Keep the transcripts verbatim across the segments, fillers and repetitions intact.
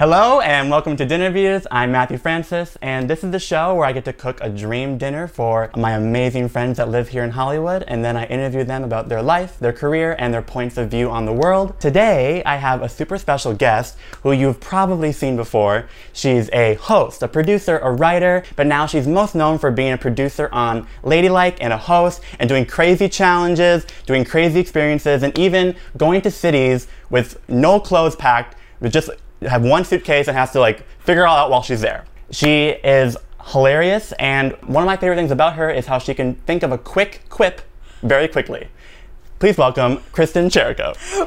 Hello and welcome to Dinner Views. I'm Matthew Francis, and this is the show where I get to cook a dream dinner for my amazing friends that live here in Hollywood, and then I interview them about their life, their career, and their points of view on the world. Today, I have a super special guest who you've probably seen before. She's a host, a producer, a writer, but now she's most known for being a producer on Ladylike and a host, and doing crazy challenges, doing crazy experiences, and even going to cities with no clothes packed, with just have one suitcase and has to like figure it all out while she's there. She is hilarious, and one of my favorite things about her is how she can think of a quick quip very quickly. Please welcome Kristen Cherico. Woo!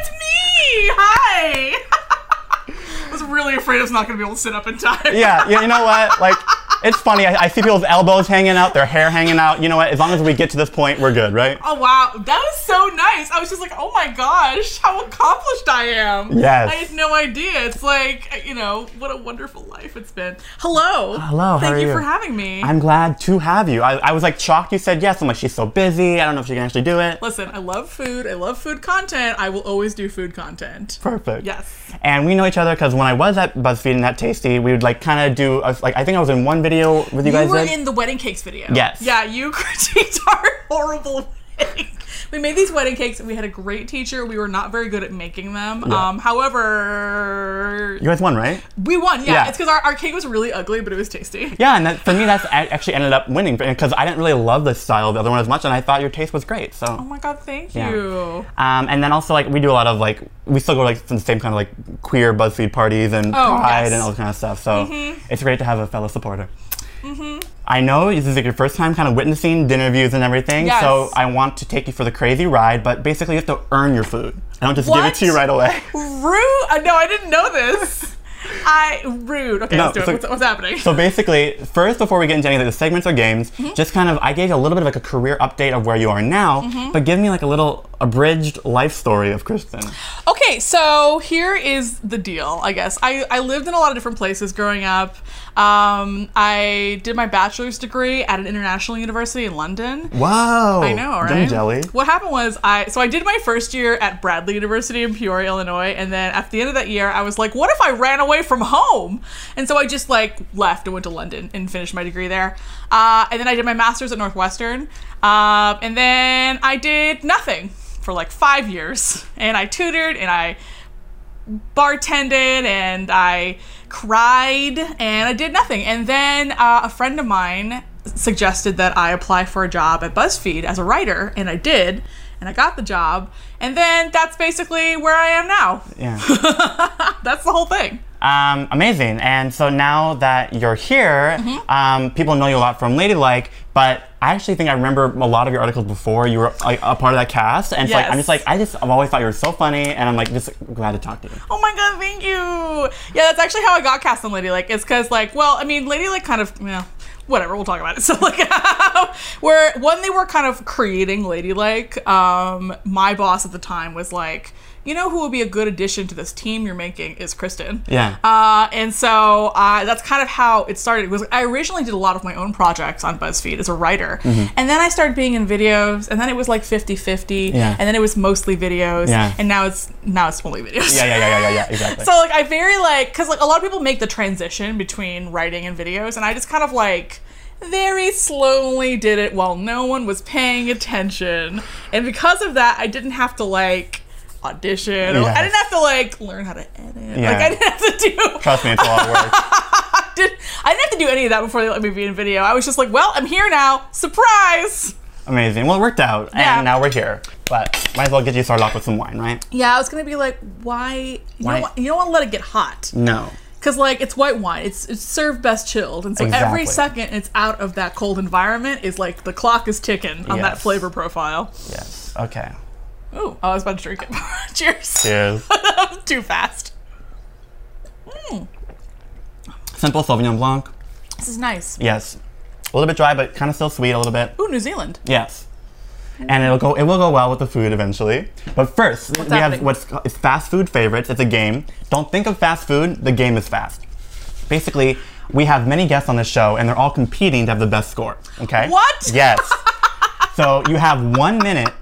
It's me! Hi! I was really afraid I was not going to be able to sit up in time. Yeah, you know what? Like, it's funny. I, I see people's elbows hanging out, their hair hanging out. You know what? As long as we get to this point, we're good, right? Oh, wow. That was so nice. I was just like, oh my gosh, how accomplished I am. Yes. I had no idea. It's like, you know, what a wonderful life it's been. Hello. Hello. Thank how are you, you for having me. I'm glad to have you. I, I was like shocked you said yes. I'm like, she's so busy. I don't know if she can actually do it. Listen, I love food. I love food content. I will always do food content. Perfect. Yes. And we know each other because when I was at BuzzFeed and at Tasty, we would like kind of do, a, like I think I was in one video video with you, you guys. You were in the wedding cakes video. Yes. Yeah, you critiqued our horrible wedding. We made these wedding cakes and we had a great teacher. We were not very good at making them. Yeah. Um, however... You guys won, right? We won, yeah. yeah. It's because our, our cake was really ugly, but it was tasty. Yeah, and that, for me, that's I actually ended up winning because I didn't really love the style of the other one as much, and I thought your taste was great, so... Oh my god, thank yeah. you. Um, and then also, like, we do a lot of, like, we still go to, like, the same kind of, like, queer BuzzFeed parties and oh, pride yes. and all that kind of stuff, so mm-hmm. it's great to have a fellow supporter. Mm-hmm. I know this is like your first time kind of witnessing dinner views and everything, yes. so I want to take you for the crazy ride, but basically you have to earn your food. I don't just what? give it to you right away. Rude! No, I didn't know this. I rude. Okay, no, let's do so, it. What's, what's happening? So basically, first, before we get into any of the segments or games, mm-hmm. just kind of, I gave you a little bit of like a career update of where you are now, mm-hmm. but give me like a little abridged life story of Kristen. Okay, so here is the deal, I guess. I, I lived in a lot of different places growing up. Um, I did my bachelor's degree at an international university in London. Wow. I know, right? Dumb jelly. What happened was, I so I did my first year at Bradley University in Peoria, Illinois, and then at the end of that year, I was like, what if I ran away from home? And so I just like left and went to London and finished my degree there. Uh, and then I did my master's at Northwestern. Uh, and then I did nothing for like five years. And I tutored and I bartended and I cried and I did nothing. And then uh, a friend of mine suggested that I apply for a job at BuzzFeed as a writer, and I did. And I got the job. And then that's basically where I am now. Yeah. That's the whole thing. Um, amazing. And so now that you're here, mm-hmm. um, people know you a lot from Ladylike, but I actually think I remember a lot of your articles before. You were like, a part of that cast, and yes. it's like, I'm just like, I just I've always thought you were so funny, and I'm like, just glad to talk to you. Oh my god, thank you. Yeah, that's actually how I got cast on Ladylike. It's because like, well, I mean, Ladylike kind of, you know, whatever, we'll talk about it. So like, where when they were kind of creating Ladylike, um, my boss at the time was like, you know who will be a good addition to this team you're making is Kristen. Yeah. Uh, and so uh, that's kind of how it started. It was I originally did a lot of my own projects on BuzzFeed as a writer. Mm-hmm. And then I started being in videos, and then it was like fifty-fifty, yeah. and then it was mostly videos, yeah. and now it's now it's only videos. Yeah, yeah, yeah, yeah, yeah, exactly. So like I very like, because like a lot of people make the transition between writing and videos, and I just kind of like, very slowly did it while no one was paying attention. And because of that, I didn't have to like, audition. Yes. I didn't have to like learn how to edit. Yeah. Like I didn't have to do. Trust me, it's a lot of work. I didn't have to do any of that before they let me be in video. I was just like, well, I'm here now. Surprise! Amazing. Well, it worked out, yeah. and now we're here. But might as well get you started off with some wine, right? Yeah, I was gonna be like, why? You why? Don't want, you don't want to let it get hot. No. Because like it's white wine, it's it's served best chilled, and so exactly. every second it's out of that cold environment is like the clock is ticking on yes. that flavor profile. Yes. Okay. Ooh, I was about to drink it. Cheers. Cheers. Too fast. Mm. Simple Sauvignon Blanc. This is nice. Yes. A little bit dry, but kind of still sweet a little bit. Ooh, New Zealand. Yes. And it'll go. It will go well with the food eventually. But first, what's we happening? have what's it's fast food favorites. It's a game. Don't think of fast food. The game is fast. Basically, we have many guests on this show, and they're all competing to have the best score. Okay. What? Yes. So you have one minute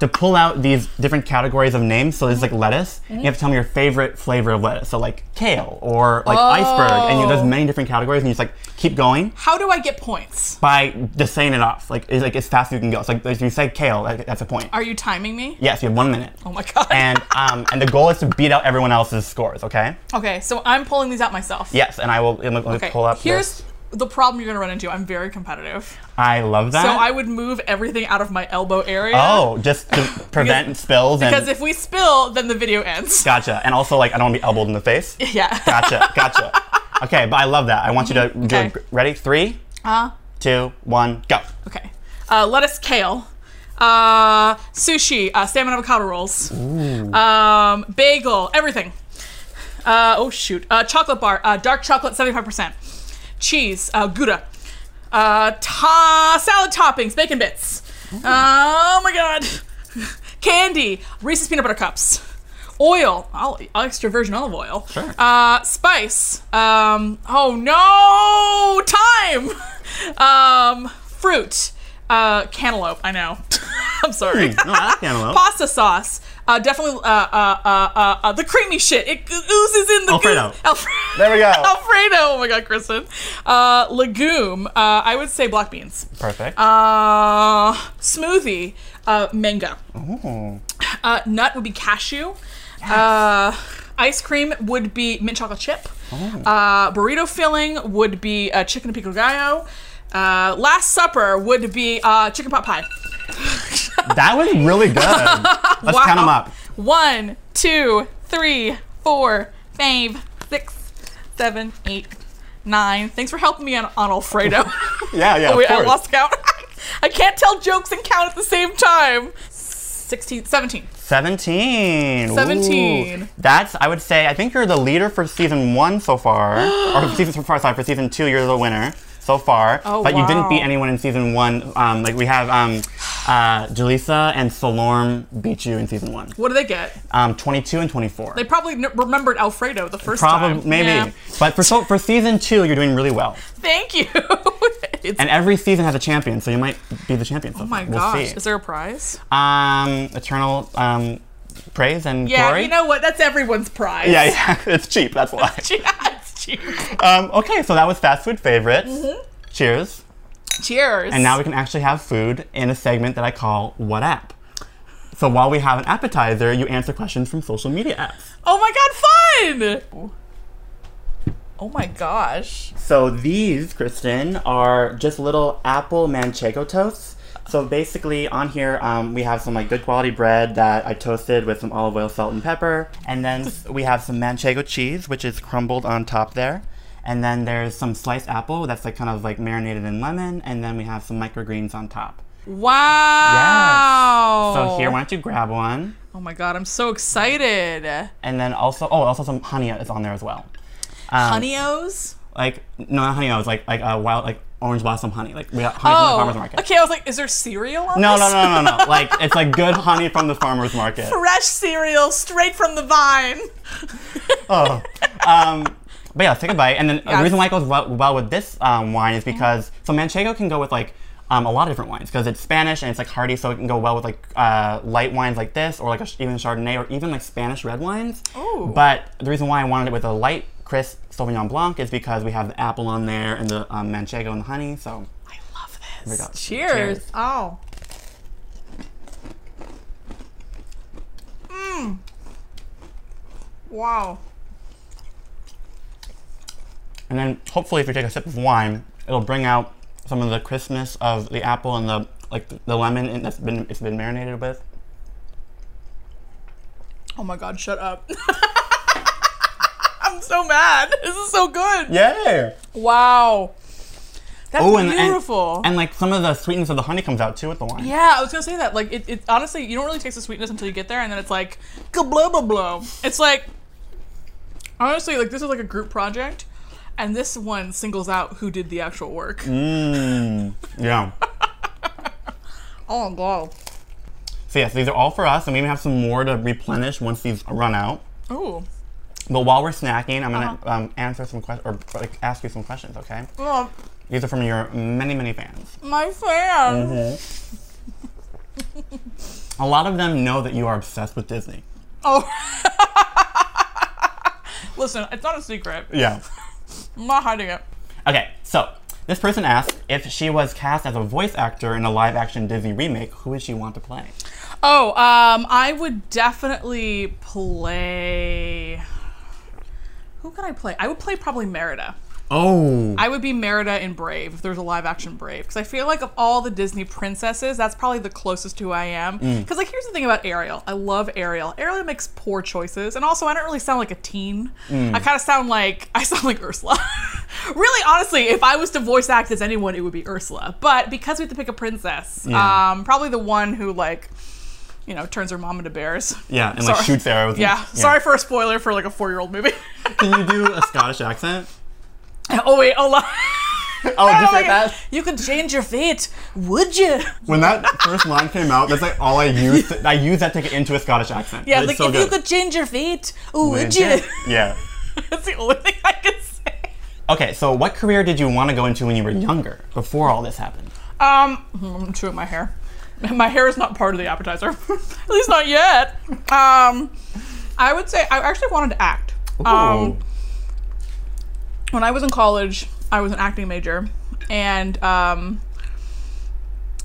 to pull out these different categories of names. So there's like lettuce. Mm-hmm. You have to tell me your favorite flavor of lettuce. So like kale or like oh. iceberg. And you, there's many different categories, and you just like keep going. How do I get points? By just saying it off, like it's like as fast as you can go. It's like if you say kale, that's a point. Are you timing me? Yes, you have one minute. Oh my god. And um, and the goal is to beat out everyone else's scores. Okay. Okay, so I'm pulling these out myself. Yes, and I will. I'm going okay. to pull up. Here's this. The problem you're gonna run into. I'm very competitive. I love that. So I would move everything out of my elbow area. Oh, just to prevent because, spills. And because if we spill, then the video ends. Gotcha. And also, like, I don't want to be elbowed in the face. Yeah. Gotcha. Gotcha. Okay, but I love that. I want you to do. Okay. Ready? Three, uh, two, one, go. Okay. Uh, lettuce, kale, uh, sushi, uh, salmon avocado rolls, ooh. Um, bagel, everything. Uh, oh shoot. Uh, chocolate bar, uh, dark chocolate, seventy-five percent. Cheese, uh, Gouda, uh, ta salad toppings, bacon bits. Ooh. Oh my god. Candy, Reese's peanut butter cups. Oil, I'll, I'll extra virgin olive oil. Sure. Uh, spice, um, oh no, time. Um, fruit, uh, cantaloupe, I know. I'm sorry. Mm, no, I like cantaloupe. Pasta sauce. Uh, definitely, uh, uh, uh, uh, uh, the creamy shit. It oozes in the Alfredo. Alfredo. There we go. Alfredo. Oh my god, Kristen. Uh, legume. Uh, I would say black beans. Perfect. Uh, smoothie. Uh, mango. Ooh. Uh, nut would be cashew. Yes. Uh, ice cream would be mint chocolate chip. Uh, burrito filling would be uh, chicken pico gallo. Uh, last supper would be uh, chicken pot pie. That was really good. Let's wow. count them up. One, two, three, four, five, six, seven, eight, nine. Thanks for helping me on, on Alfredo. yeah, yeah, oh, wait, of course. I lost count. I can't tell jokes and count at the same time. Sixteen, seventeen. Seventeen. Seventeen. Ooh. That's, I would say, I think you're the leader for season one so far. or season so far, sorry, for season two, you're the winner. So far, oh, but wow. you didn't beat anyone in season one. Um, like we have um, uh, Jaleesa and Salorm beat you in season one. What do they get? Um, twenty-two and twenty-four. They probably n remembered Alfredo the first Probably, time. Maybe. Yeah. But for so for season two, you're doing really well. Thank you. And every season has a champion, so you might be the champion. So oh my we'll gosh! See. Is there a prize? Um, eternal. Um, Praise and yeah, glory. Yeah, you know what? That's everyone's prize. Yeah, yeah. It's cheap. That's why. It's cheap. It's cheap. Um, okay, so that was fast food favorites. Mm-hmm. Cheers. Cheers. And now we can actually have food in a segment that I call What App. So while we have an appetizer, you answer questions from social media apps. Oh my god, fun! Oh my gosh. So these, Kristen, are just little apple Manchego toasts. So basically on here, um, we have some like good quality bread that I toasted with some olive oil, salt, and pepper. And then we have some Manchego cheese, which is crumbled on top there. And then there's some sliced apple that's like kind of like marinated in lemon. And then we have some microgreens on top. Wow! Yes. So here, why don't you grab one? Oh my god, I'm so excited. And then also, oh, also some honey is on there as well. Um, Honeyos? Like, no, not honeyos, like, like uh, wild, like, orange blossom honey, like we got honey oh, from the farmer's market. Okay, I was like, is there cereal on no, this? No, no, no, no, no. Like, it's like good honey from the farmer's market. Fresh cereal, straight from the vine. oh, um, but yeah, let's take a bite. And then yes. the reason why it goes well, well with this um, wine is because, so Manchego can go with like um, a lot of different wines because it's Spanish and it's like hearty, so it can go well with like uh, light wines like this or like a, even Chardonnay or even like Spanish red wines. Ooh. But the reason why I wanted it with a light crisp Sauvignon Blanc is because we have the apple on there and the um, Manchego and the honey, so. I love this. Here we go. Cheers. Cheers. Oh. Mmm. Wow. And then hopefully if you take a sip of wine, it'll bring out some of the crispness of the apple and the like the lemon that's been it's been marinated with. Oh my god, shut up. I'm so mad. This is so good. Yeah. Wow. That's Ooh, and, beautiful. And, and like some of the sweetness of the honey comes out too with the wine. Yeah, I was gonna say that. Like it, it honestly, you don't really taste the sweetness until you get there, and then it's like blah blah blah. It's like honestly, like this is like a group project, and this one singles out who did the actual work. Mmm. Yeah. oh god. So yes, yeah, so these are all for us, and we even have some more to replenish once these run out. Ooh. But while we're snacking, I'm gonna uh-huh. um, answer some questions or like ask you some questions, okay? Uh, These are from your many, many fans. My fans. Mm-hmm. A lot of them know that you are obsessed with Disney. Oh. Listen, it's not a secret. Yeah. I'm not hiding it. Okay, so this person asked, if she was cast as a voice actor in a live action Disney remake, who would she want to play? Oh, um, I would definitely play... Who could I play? I would play probably Merida. Oh. I would be Merida in Brave, if there's a live action Brave. Because I feel like of all the Disney princesses, that's probably the closest to who I am. Because mm. like, here's the thing about Ariel. I love Ariel. Ariel makes poor choices. And also, I don't really sound like a teen. Mm. I kind of sound like, I sound like Ursula. Really, honestly, if I was to voice act as anyone, it would be Ursula. But because we have to pick a princess, yeah. um, probably the one who like, you know, turns her mom into bears. Yeah, and sorry. like shoots arrows. Yeah. yeah, sorry for a spoiler for like a four-year-old movie. Can you do a Scottish accent? Oh wait, oh, oh, oh just like that? You could change your fate, would you? When that first line came out, that's like all I used. To, I used that to get into a Scottish accent. Yeah, it's like so if good. you could change your fate, would, would you? you? Yeah. That's the only thing I could say. Okay, so what career did you want to go into when you were younger, before all this happened? Um, I'm chewing my hair. My hair is not part of the appetizer. At least not yet. Um, I would say I actually wanted to act. Ooh. Um, when I was in college, I was an acting major, and um,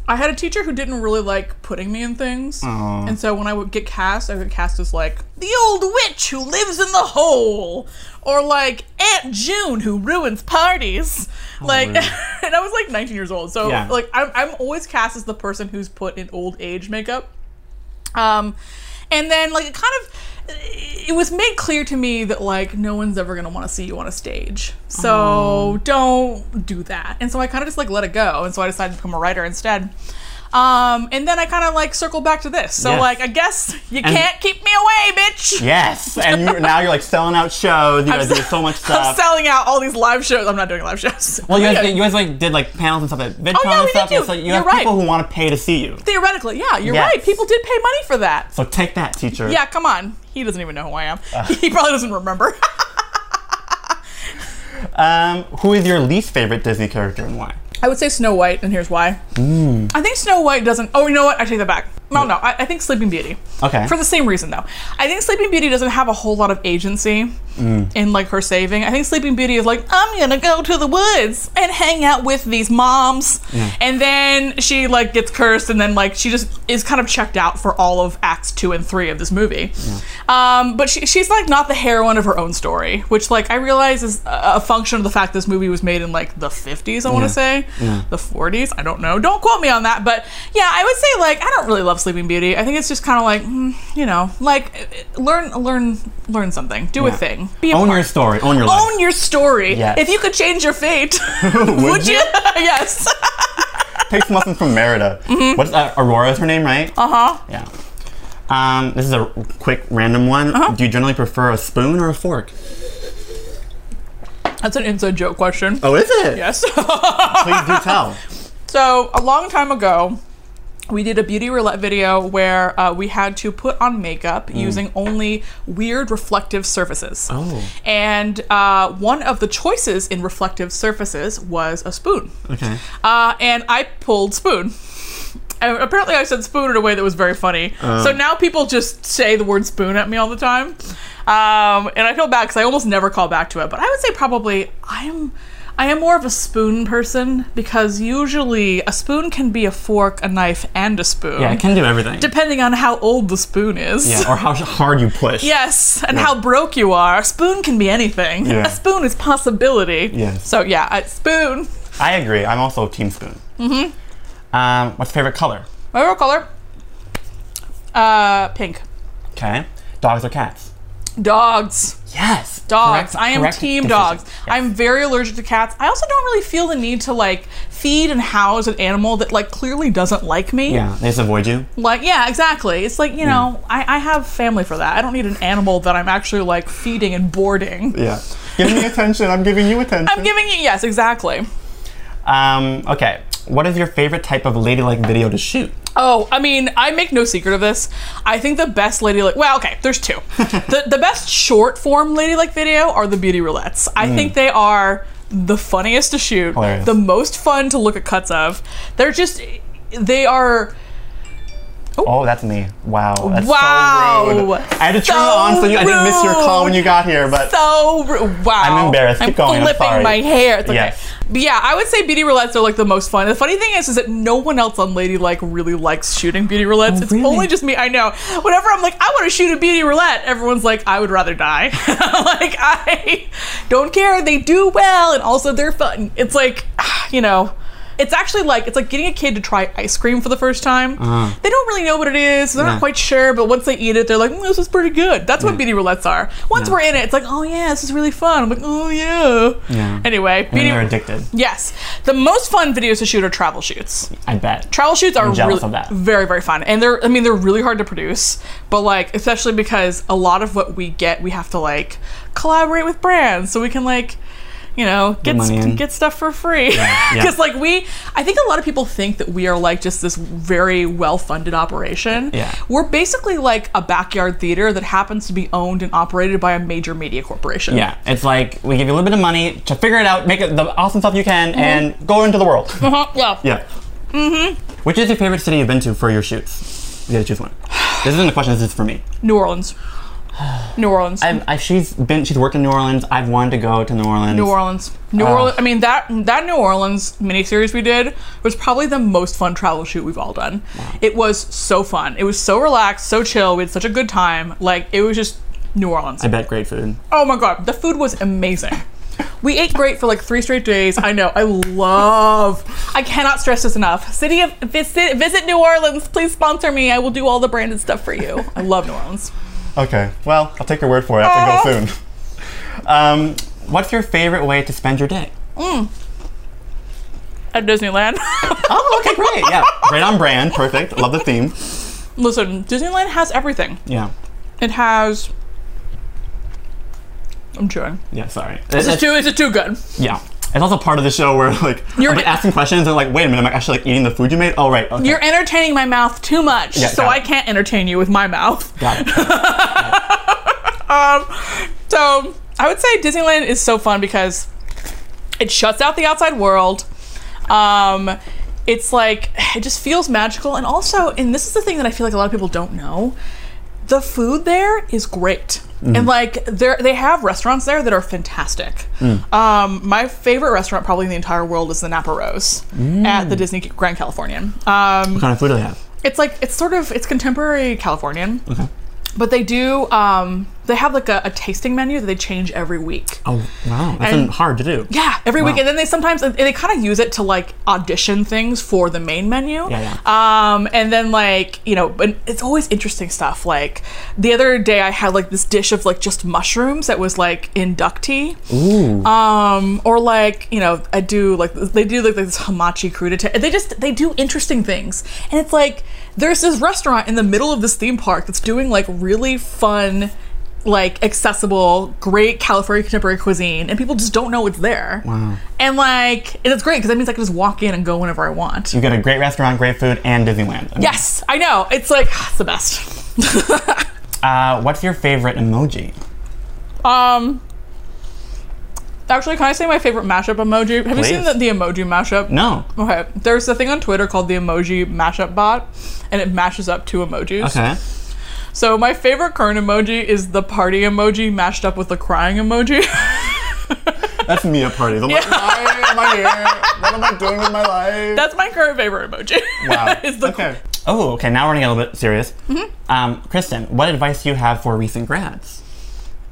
I had a teacher who didn't really like putting me in things. Aww. And so when I would get cast, I would get cast as like, the old witch who lives in the hole, or like Aunt June who ruins parties. Oh, like, really? And I was like nineteen years old. So yeah. like I'm, I'm always cast as the person who's put in old age makeup. Um, and then like it kind of, it was made clear to me that like no one's ever gonna want to see you on a stage, so um. don't do that. And so I kind of just like let it go, and so I decided to become a writer instead. Um, and then I kind of like circled back to this, so yes. like I guess you and can't keep me away, bitch. Yes, and you, now you're like selling out shows. You guys did so much stuff. I'm selling out all these live shows. I'm not doing live shows. Well, you guys, yeah. you guys like did like panels and stuff at VidCon oh, yeah, and stuff. It's like you you're have right. people who want to pay to see you. Theoretically, yeah, you're yes. right. People did pay money for that. So take that, teacher. Yeah, come on. He doesn't even know who I am. Uh. He probably doesn't remember. um, who is your least favorite Disney character and why? I would say Snow White, and here's why. Mm. I think Snow White doesn't... Oh, you know what? I take that back. No, no. I, I think Sleeping Beauty. Okay. For the same reason, though. I think Sleeping Beauty doesn't have a whole lot of agency mm. in, like, her saving. I think Sleeping Beauty is like, I'm gonna go to the woods and hang out with these moms. Mm. And then she, like, gets cursed, and then, like, she just is kind of checked out for all of acts two and three of this movie. Mm. Um, but she, she's, like, not the heroine of her own story, which, like, I realize is a function of the fact this movie was made in, like, the fifties, I want to yeah. say. Yeah. The forties? I don't know. Don't quote me on that, but yeah, I would say like I don't really love Sleeping Beauty. I think it's just kind of like mm, you know, like learn, learn, learn something. Do yeah. a thing. Be a own part. your story. Own your life. Own your story. Yes. If you could change your fate, would, would you? you? Yes. Take some lessons from Merida. Mm-hmm. What's that? Aurora's her name, right? Uh huh. Yeah. Um, this is a quick random one. Uh-huh. Do you generally prefer a spoon or a fork? That's an inside joke question. Oh, is it? Yes. Please do tell. So a long time ago, we did a Beauty Roulette video where uh, we had to put on makeup mm. using only weird reflective surfaces. Oh. And uh, one of the choices in reflective surfaces was a spoon. Okay. Uh, and I pulled spoon. And apparently I said spoon in a way that was very funny. Um. So now people just say the word spoon at me all the time. Um, and I feel bad because I almost never call back to it. But I would say probably I am I am more of a spoon person because usually a spoon can be a fork, a knife, and a spoon. Yeah, it can do everything. Depending on how old the spoon is. Yeah, or how hard you push. Yes, and yeah. how broke you are. A spoon can be anything. Yeah. A spoon is possibility. Yes. So yeah, I, spoon. I agree. I'm also team spoon. Mm-hmm. Um, what's your favorite color? My favorite color? Uh, pink. Okay. Dogs or cats? Dogs. Yes. Dogs. Correct, I am team decision. dogs. Yes. I'm very allergic to cats. I also don't really feel the need to like feed and house an animal that like clearly doesn't like me. Yeah. They just avoid you. Like, yeah, exactly. It's like, you yeah. know, I, I have family for that. I don't need an animal that I'm actually like feeding and boarding. Yeah. Give me attention. I'm giving you attention. I'm giving you. Yes, exactly. Um, okay. What is your favorite type of ladylike video to shoot? Oh, I mean, I make no secret of this. I think the best ladylike... Well, okay, there's two. the The best short-form ladylike video are the Beauty Roulettes. I mm. think they are the funniest to shoot, Hilarious. the most fun to look at cuts of. They're just... They are... Oh. oh, that's me. Wow. That's wow. so rude. I had to turn so it on so you, I didn't miss your call when you got here. But so rude. Wow. I'm embarrassed. Keep I'm going. Flipping I'm flipping my hair. It's okay. Yes. But yeah, I would say beauty roulettes are like the most fun. The funny thing is, is that no one else on Ladylike really likes shooting beauty roulettes. Oh, it's really? only just me. I know. Whenever I'm like, I want to shoot a beauty roulette, everyone's like, I would rather die. Like, I don't care. They do well. And also they're fun. It's like, you know, it's actually like, it's like getting a kid to try ice cream for the first time. Uh-huh. They don't really know what it is. So they're nah. not quite sure. But once they eat it, they're like, mm, this is pretty good. That's yeah. what beauty roulettes are. Once yeah. we're in it, it's like, oh yeah, this is really fun. I'm like, oh yeah. yeah. Anyway. Beauty, they're addicted. Yes. The most fun videos to shoot are travel shoots. I bet. Travel shoots are really, of that. very, very fun. And they're, I mean, they're really hard to produce. But like, especially because a lot of what we get, we have to like collaborate with brands so we can like, you know, get get stuff for free. Because yeah, yeah. like we, I think a lot of people think that we are like just this very well-funded operation. Yeah. We're basically like a backyard theater that happens to be owned and operated by a major media corporation. Yeah, it's like we give you a little bit of money to figure it out, make it the awesome stuff you can, mm-hmm. and go into the world. Uh-huh, yeah. Yeah. Mm-hmm. Which is your favorite city you've been to for your shoots? You gotta choose one. This isn't a question, this is for me. New Orleans. New Orleans. I've, I, she's been. She's worked in New Orleans. I've wanted to go to New Orleans. New Orleans. New uh, Orleans. I mean that that New Orleans miniseries we did was probably the most fun travel shoot we've all done. Wow. It was so fun. It was so relaxed, so chill. We had such a good time. Like it was just New Orleans. I bet great food. Oh my God, the food was amazing. We ate great for like three straight days. I know. I love. I cannot stress this enough. City of visit, visit New Orleans. Please sponsor me. I will do all the branded stuff for you. I love New Orleans. Okay, well, I'll take your word for it. I have uh, to go soon. Um, what's your favorite way to spend your day? Mm. At Disneyland. Oh, okay, great. Yeah, right on brand. Perfect. Love the theme. Listen, Disneyland has everything. Yeah. It has... I'm chewing. Yeah, sorry. Is it too, is it too good? Yeah. It's also part of the show where like you're I'm asking questions and like, wait a minute, I'm actually like eating the food you made? Oh, right. Okay. You're entertaining my mouth too much, yeah, so I it. can't entertain you with my mouth. Got it. Got it. Got it. um, so I would say Disneyland is so fun because it shuts out the outside world. Um, it's like, it just feels magical. And also, and this is the thing that I feel like a lot of people don't know, the food there is great. Mm. And like there, they have restaurants there that are fantastic. Mm. Um, my favorite restaurant probably in the entire world is the Napa Rose mm. at the Disney Grand Californian. Um, what kind of food do they have? It's like, it's sort of, it's contemporary Californian. Okay. But they do, um, they have like a, a tasting menu that they change every week. Oh, wow. That's and, hard to do. Yeah, every wow. week. And then they sometimes, they kind of use it to like audition things for the main menu. Yeah, yeah. Um, and then like, you know, and it's always interesting stuff. Like the other day I had like this dish of like just mushrooms that was like in duck tea. Ooh. Um, or like, you know, I do like, they do like, like this hamachi crudité. They just, they do interesting things. And it's like, there's this restaurant in the middle of this theme park that's doing like really fun, like accessible, great California contemporary cuisine, and people just don't know it's there. Wow. And like, and it's great because that means I can just walk in and go whenever I want. You've got a great restaurant, great food, and Disneyland. I mean. Yes, I know. It's like, it's the best. uh, what's your favorite emoji? Um, Actually, can I say my favorite mashup emoji? Have Please. you seen the, the emoji mashup? No. Okay. There's a thing on Twitter called the emoji mashup bot, and it mashes up two emojis. Okay. So my favorite current emoji is the party emoji mashed up with the crying emoji. That's me at parties. I'm yeah. like, why am I here? What am I doing with my life? That's my current favorite emoji. Wow. It's the okay. Oh, okay. Now we're going to get a little bit serious. Mm-hmm. um, Kristen, what advice do you have for recent grads?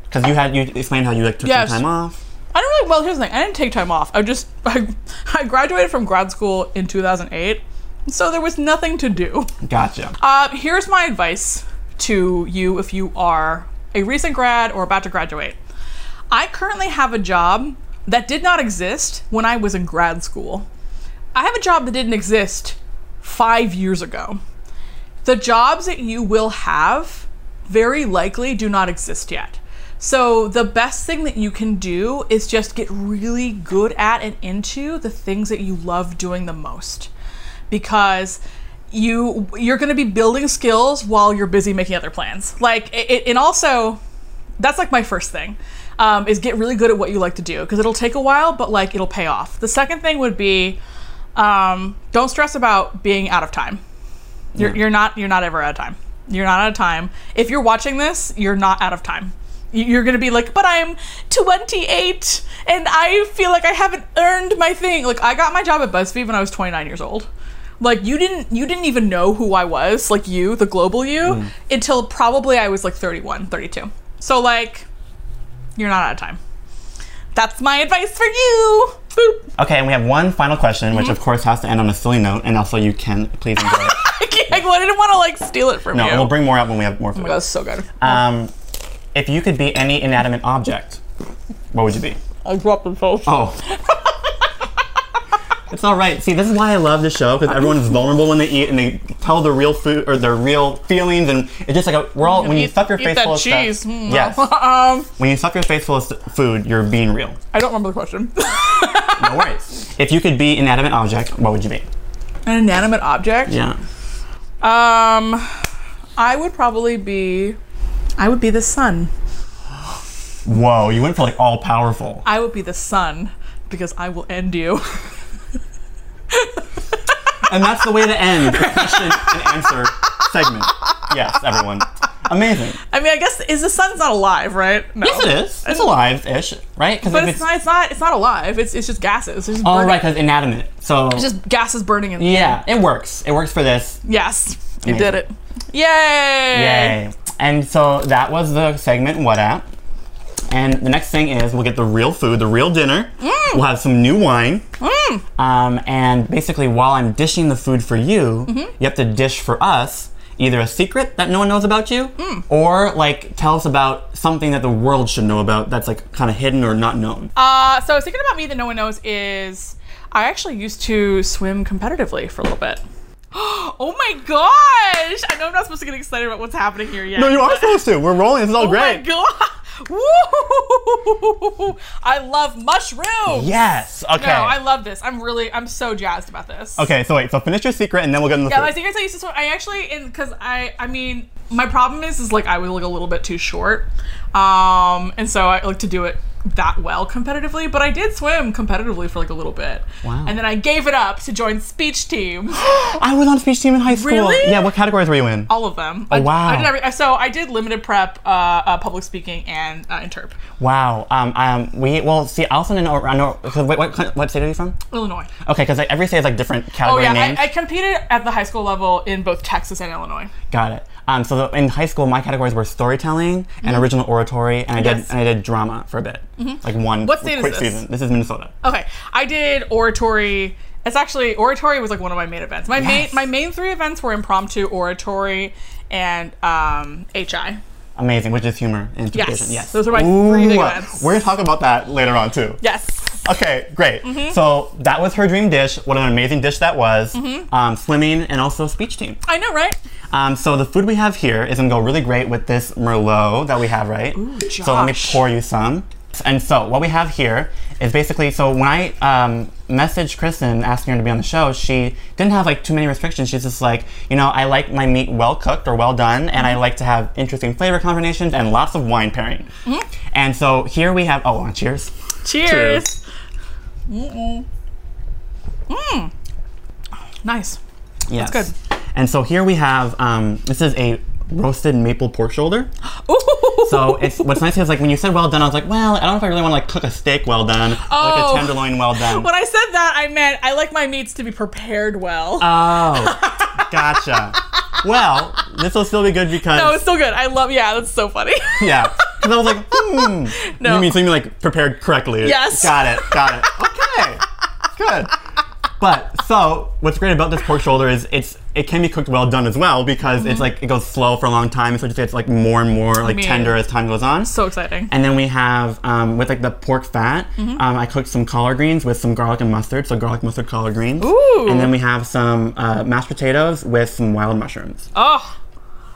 Because you had you explained how you like took yes. some time off. I don't really, well, here's the thing. I didn't take time off. I just, I, I graduated from grad school in two thousand eight, so there was nothing to do. Gotcha. Uh, here's my advice to you if you are a recent grad or about to graduate. I currently have a job that did not exist when I was in grad school. I have a job that didn't exist five years ago. The jobs that you will have very likely do not exist yet. So the best thing that you can do is just get really good at and into the things that you love doing the most, because you, you're going to be building skills while you're busy making other plans. Like, it, and also, that's like my first thing, um, is get really good at what you like to do, because it'll take a while, but like it'll pay off. The second thing would be, um, don't stress about being out of time. You're, yeah. you're not you're not ever out of time. You're not out of time. If you're watching this, you're not out of time. You're going to be like, but I'm twenty-eight and I feel like I haven't earned my thing. Like, I got my job at BuzzFeed when I was twenty-nine years old. Like, you didn't you didn't even know who I was, like you, the global you, mm. until probably I was like thirty-one, thirty-two. So, like, you're not out of time. That's my advice for you. Boop. Okay, and we have one final question, mm-hmm. which of course has to end on a silly note, and also you can please enjoy it. I, can't, yeah. I didn't want to like steal it from no, you. No, we'll bring more out when we have more food. Oh my God, it's so good. Um, if you could be any inanimate object, what would you be? I dropped the toast. Oh. It's all right. See, this is why I love this show, because everyone is vulnerable when they eat and they tell their real food or their real feelings, and it's just like a, we're all when you eat, stuff your eat face that full of cheese. Stuff. Mm. Yes. um, when you stuff your face full of food, you're being real. I don't remember the question. No worries. If you could be an inanimate object, what would you be? An inanimate object? Yeah. Um, I would probably be. I would be the sun. Whoa! You went for like all powerful. I would be the sun because I will end you. And that's the way to end the question and answer segment. Yes, everyone. Amazing. I mean, I guess is the sun's not alive, right? No. Yes, it is. It's alive-ish, right? But it's, it's not. It's not. It's not alive. It's it's just gases. It's just oh, right, because inanimate. So it's just gases burning in. The yeah, air. It works. It works for this. Yes, amazing. You did it. Yay! Yay! And so that was the segment. What at? And the next thing is we'll get the real food, the real dinner. Mm. We'll have some new wine. Mm. Um, and basically, while I'm dishing the food for you, mm-hmm. you have to dish for us either a secret that no one knows about you, mm. or like tell us about something that the world should know about that's like kind of hidden or not known. Uh, so a secret about me that no one knows is I actually used to swim competitively for a little bit. Oh my gosh! I know I'm not supposed to get excited about what's happening here yet. No, you are supposed to. We're rolling. This is all oh great. Oh my god! Woo! I love mushrooms. Yes. Okay. No, I love this. I'm really, I'm so jazzed about this. Okay, so wait. So finish your secret, and then we'll get into the yeah. Food. My secret. I used to swim. I actually, because I, I mean, my problem is, is like I was like a little bit too short, um, and so I like to do it that well competitively. But I did swim competitively for like a little bit. Wow. And then I gave it up to join speech team. I was on speech team in high school. Really? Yeah. What categories were you in? All of them. Oh I, wow. I did every, so I did limited prep, uh, uh, public speaking, and uh, interp. Wow. Um. Um. We well see. I also know. I know. What, what what state are you from? Illinois. Okay. Because like, every state has like different category names. Oh yeah. Names. I, I competed at the high school level in both Texas and Illinois. Got it. Um. So the, in high school, my categories were storytelling mm-hmm. and original oratory, and I yes. did and I did drama for a bit. Mm-hmm. Like one what state quick is this? Season. This is Minnesota. Okay, I did oratory. It's actually oratory was like one of my main events. My yes. main my main three events were impromptu, oratory, and um, H I. Amazing, which is humor and interpretation. Yes, yes. Those are my Ooh. three big events. We're gonna talk about that later on too. Yes. Okay, great. Mm-hmm. So that was her dream dish. What an amazing dish that was. Mm-hmm. Um, swimming and also speech team. I know, right? Um, so the food we have here is gonna go really great with this Merlot that we have, right? Ooh, Josh. So let me pour you some. And so what we have here is basically, so when I um, messaged Kristen asking her to be on the show, she didn't have like too many restrictions. She's just like, you know, I like my meat well cooked or well done, and I like to have interesting flavor combinations and lots of wine pairing. Mm-hmm. And so here we have, oh, cheers. Cheers. Cheers. Mm. Nice. Yes. That's good. And so here we have, um, this is a roasted maple pork shoulder. Ooh. So it's what's nice is like when you said well done, I was like, well, I don't know if I really want to like cook a steak well done, oh. like a tenderloin well done. When I said that, I meant I like my meats to be prepared well. Oh, gotcha. Well, this will still be good because no, it's still good. I love. Yeah, that's so funny. Yeah, because I was like, hmm. No. You mean so you mean like prepared correctly? Yes. Got it. Got it. Okay. Good. But so what's great about this pork shoulder is it's it can be cooked well done as well because mm-hmm. it's like it goes slow for a long time, so it just gets like more and more like I mean, tender as time goes on. So exciting! And then we have um, with like the pork fat, mm-hmm. um, I cooked some collard greens with some garlic and mustard, so garlic mustard collard greens. Ooh! And then we have some uh, mashed potatoes with some wild mushrooms. Oh.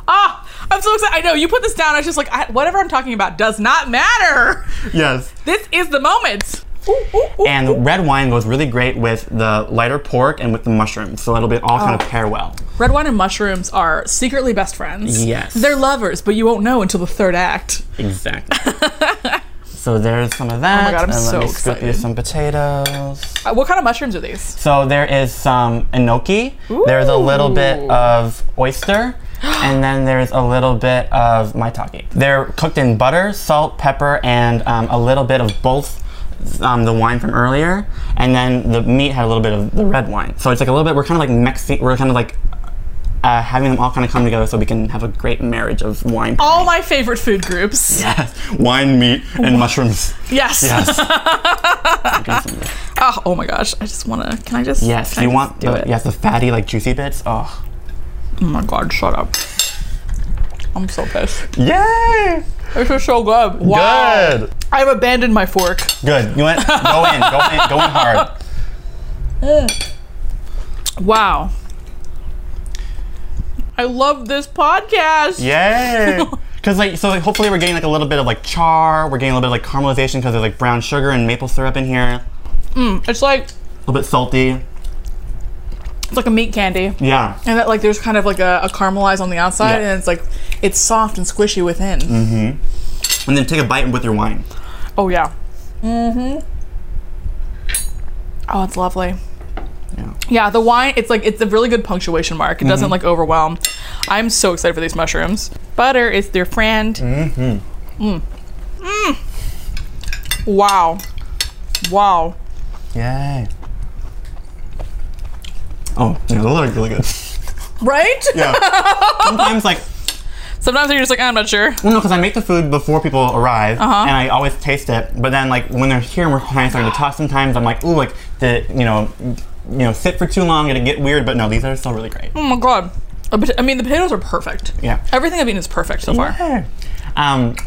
Ah, oh, I'm so excited. I know, you put this down. I was just like, I, whatever I'm talking about does not matter. Yes. This is the moment. Ooh, ooh, ooh, and ooh. Red wine goes really great with the lighter pork and with the mushrooms. So it'll be all oh. kind of pair well. Red wine and mushrooms are secretly best friends. Yes. They're lovers, but you won't know until the third act. Exactly. So there's some of that. Oh my god, I'm and so let me excited. Scoop you some potatoes. Uh, what kind of mushrooms are these? So there is some enoki. Ooh. There's a little bit of oyster. And then there's a little bit of maitake. They're cooked in butter, salt, pepper, and um, a little bit of both um, the wine from earlier. And then the meat had a little bit of the red wine. So it's like a little bit, we're kind of like Mexican, we're kind of like Uh, having them all kind of come together so we can have a great marriage of wine. All my favorite food groups. Yes. Wine, meat, and what? Mushrooms. Yes. Yes. oh, oh my gosh. I just want to, can I just Yes, can you I want the, yes, the fatty, like juicy bits. Oh. Oh my god, shut up. I'm so pissed. Yay! This is so good. Wow. Good. I've abandoned my fork. Good. You went, go in, go in, go in hard. Ugh. Wow. I love this podcast. Yay. Because like, so like, hopefully we're getting like a little bit of like char. We're getting a little bit of like caramelization because there's like brown sugar and maple syrup in here. Mm, it's like a little bit salty. It's like a meat candy. Yeah. And that like there's kind of like a, a caramelized on the outside yeah. and it's like, it's soft and squishy within. Mm-hmm. And then take a bite with your wine. Oh yeah. Mm-hmm. Oh, it's lovely. Yeah. yeah, the wine, it's like, it's a really good punctuation mark. It mm-hmm. doesn't like overwhelm. I'm so excited for these mushrooms. Butter is their friend. Mm-hmm. Mm. Mm. Wow. Wow. Yay. Oh, yeah, those are really good. Right? Yeah. Sometimes like... Sometimes you're just like, I'm not sure. Well, no, because I make the food before people arrive, uh-huh. and I always taste it. But then like, when they're here and we're kind of starting to talk sometimes, I'm like, ooh, like, the, you know... you know, sit for too long, it'll get weird, but no, these are still really great. Oh my god. I mean, the potatoes are perfect. Yeah. Everything I've eaten is perfect so yeah. far. Um,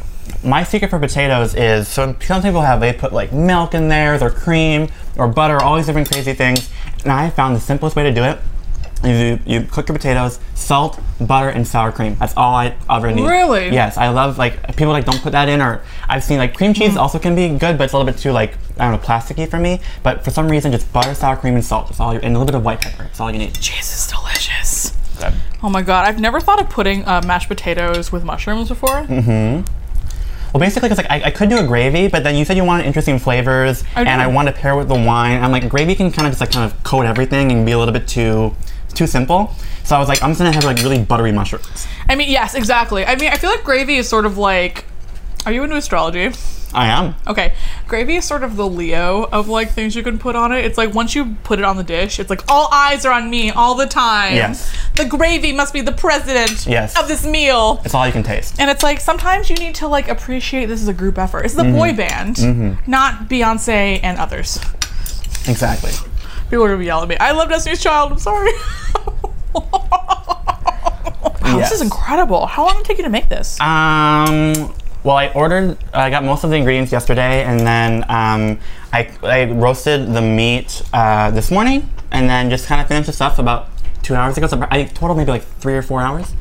my secret for potatoes is, so some people have, they put like milk in theirs, or cream, or butter, all these different crazy things, and I found the simplest way to do it. You, you cook your potatoes, salt, butter, and sour cream. That's all I ever need. Really? Yes, I love like people like don't put that in. Or I've seen like cream cheese mm. also can be good, but it's a little bit too like I don't know plasticky for me. But for some reason, just butter, sour cream, and salt. That's all, and a little bit of white pepper. That's all you need. Cheese is delicious. Good. Oh my god, I've never thought of putting uh, mashed potatoes with mushrooms before. Mm-hmm. Well, basically, because like I, I could do a gravy, but then you said you wanted interesting flavors, I and I want to pair with the wine. I'm like, gravy can kind of just like kind of coat everything and be a little bit too. too simple. So I was like, I'm just gonna have like really buttery mushrooms. I mean, yes, exactly. I mean, I feel like gravy is sort of like, are you into astrology? I am. Okay. Gravy is sort of the Leo of like things you can put on it. It's like once you put it on the dish, it's like all eyes are on me all the time. Yes. The gravy must be the president yes. of this meal. It's all you can taste. And it's like sometimes you need to like appreciate this is a group effort. It's the mm-hmm. boy band, mm-hmm. not Beyonce and others. Exactly. People are gonna be yelling at me. I love Destiny's Child, I'm sorry. Wow, yes. This is incredible. How long did it take you to make this? Um, well, I ordered, I got most of the ingredients yesterday, and then um, I, I roasted the meat uh, this morning, and then just kind of finished the stuff about two hours ago. So I totaled maybe like three or four hours.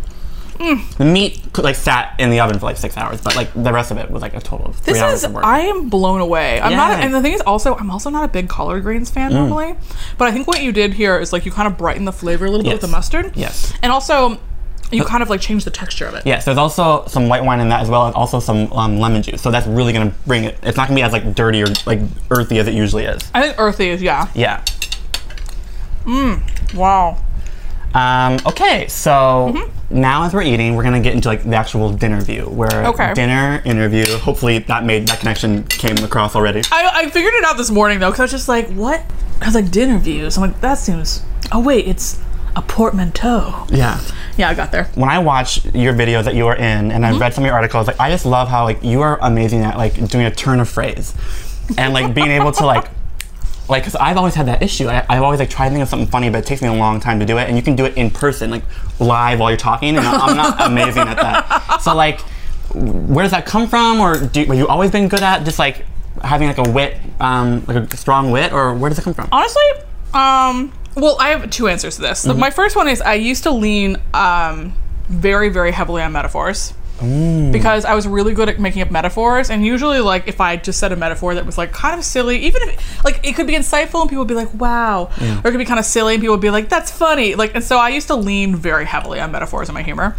Mm. The meat like sat in the oven for like six hours, but like the rest of it was like a total of three this hours is, of work. I am blown away. I'm yeah. not, a, and the thing is also, I'm also not a big collard greens fan mm. normally, but I think what you did here is like you kind of brighten the flavor a little yes. bit with the mustard. Yes. And also, you but, kind of like change the texture of it. Yes, there's also some white wine in that as well, and also some um, lemon juice. So that's really gonna bring it. It's not gonna be as like dirty or like earthy as it usually is. I think earthy is yeah. Yeah. Mmm. Wow. Um, okay, so mm-hmm. now as we're eating, we're gonna get into like the actual dinner view, where okay. dinner interview. Hopefully that made that connection came across already. I, I figured it out this morning though, because I was just like, what? I was like dinner views. I'm like, that seems. Oh wait, it's a portmanteau. Yeah. Yeah, I got there. When I watch your videos that you are in, and mm-hmm. I've read some of your articles, like I just love how like you are amazing at like doing a turn of phrase, and like being able to like. Like, because I've always had that issue. I, I've always, like, tried to think of something funny, but it takes me a long time to do it. And you can do it in person, like, live while you're talking. And I'm not amazing at that. So, like, where does that come from? Or do, have you always been good at just, like, having, like, a wit, um, like, a strong wit? Or where does it come from? Honestly, um, well, I have two answers to this. So mm-hmm. my first one is I used to lean um, very, very heavily on metaphors. Mm. Because I was really good at making up metaphors, and usually, like, if I just said a metaphor that was like kind of silly, even if like it could be insightful and people would be like, "Wow," yeah. or it could be kind of silly and people would be like, "That's funny." Like, and so I used to lean very heavily on metaphors in my humor.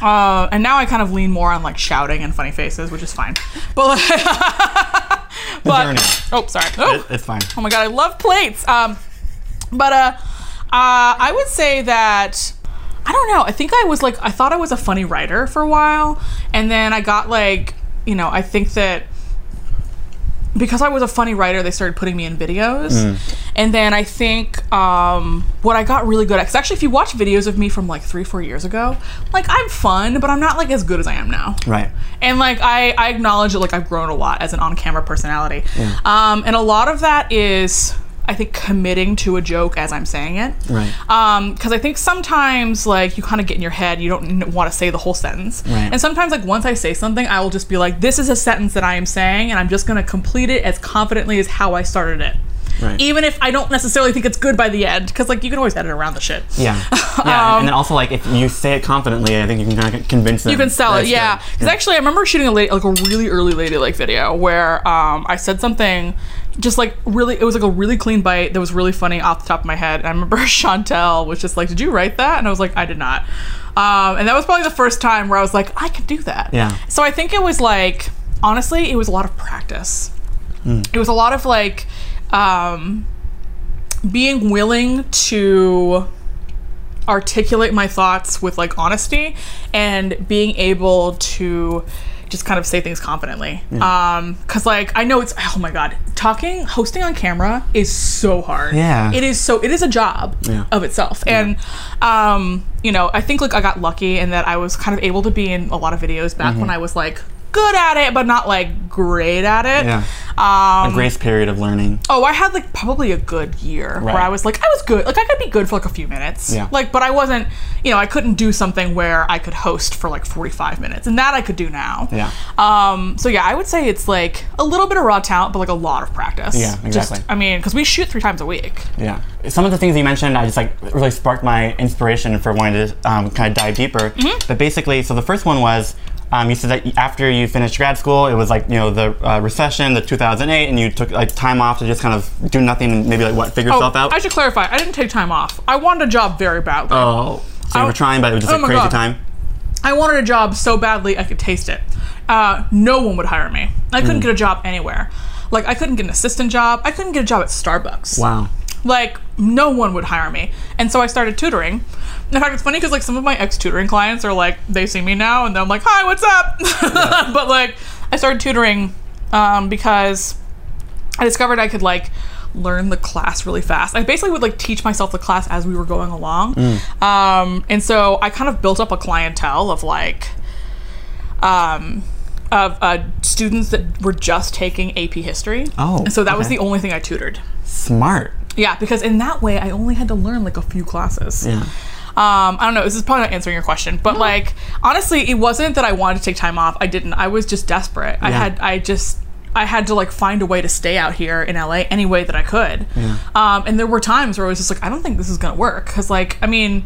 Uh, and now I kind of lean more on like shouting and funny faces, which is fine. But, but oh, sorry. Oh. It, it's fine. Oh my God, I love plates. Um, but uh, uh, I would say that, I don't know. I think I was like, I thought I was a funny writer for a while. And then I got like, you know, I think that because I was a funny writer, they started putting me in videos. Mm. And then I think um, what I got really good at, because actually if you watch videos of me from like three, four years ago, like I'm fun, but I'm not like as good as I am now. Right. And like I, I acknowledge that like I've grown a lot as an on-camera personality. Mm. Um, and a lot of that is, I think, committing to a joke as I'm saying it. Right. Um, because I think sometimes like you kind of get in your head, you don't want to say the whole sentence. Right. And sometimes like once I say something, I will just be like, this is a sentence that I am saying and I'm just going to complete it as confidently as how I started it. Right. Even if I don't necessarily think it's good by the end, because like you can always edit around the shit. Yeah, yeah. um, and then also like if you say it confidently, I think you can kind of convince them. You can sell it, yeah. Because yeah. actually, I remember shooting a late, like a really early Ladylike video where um, I said something, just like really, it was like a really clean bite that was really funny off the top of my head. And I remember Chantel was just like, "Did you write that?" And I was like, "I did not." Um, and that was probably the first time where I was like, "I could do that." Yeah. So I think it was like, honestly, it was a lot of practice. Mm. It was a lot of like. Um, being willing to articulate my thoughts with like honesty and being able to just kind of say things confidently. Yeah. Um, cause like, I know it's, oh my God, talking, hosting on camera is so hard. Yeah. It is so, it is a job yeah. of itself. Yeah. And, um, you know, I think like I got lucky in that I was kind of able to be in a lot of videos back mm-hmm. when I was like, good at it, but not like great at it. Yeah. Um, a grace period of learning. Oh, I had like probably a good year right. where I was like, I was good. Like I could be good for like a few minutes. Yeah. Like, but I wasn't, you know, I couldn't do something where I could host for like forty-five minutes and that I could do now. Yeah. Um, so yeah, I would say it's like a little bit of raw talent, but like a lot of practice. Yeah, exactly. Just, I mean, cause we shoot three times a week. Yeah. Some of the things you mentioned, I just like really sparked my inspiration for wanting to um, kind of dive deeper. Mm-hmm. But basically, so the first one was, Um, you said that after you finished grad school, it was like, you know, the uh, recession, the two thousand eight, and you took like time off to just kind of do nothing and maybe like what, figure oh, yourself out? I should clarify, I didn't take time off. I wanted a job very badly. Oh, so I, you were trying, but it was just oh a crazy God. time? I wanted a job so badly I could taste it. Uh, no one would hire me. I couldn't mm. get a job anywhere. Like, I couldn't get an assistant job. I couldn't get a job at Starbucks. Wow. Like, no one would hire me. And so I started tutoring. In fact, it's funny because like some of my ex-tutoring clients are like, they see me now and I'm like, hi, what's up? Yeah. But like, I started tutoring um, because I discovered I could like learn the class really fast. I basically would like teach myself the class as we were going along. Mm. Um, and so I kind of built up a clientele of like, um, of uh, students that were just taking A P history. Oh, and so that okay. was the only thing I tutored. Smart. Yeah, because in that way, I only had to learn like a few classes. Yeah. Um, I don't know. This is probably not answering your question, but no. like, honestly, it wasn't that I wanted to take time off. I didn't. I was just desperate. Yeah. I had, I just, I had to like find a way to stay out here in L A any way that I could. Yeah. Um, and there were times where I was just like, I don't think this is going to work. Cause like, I mean,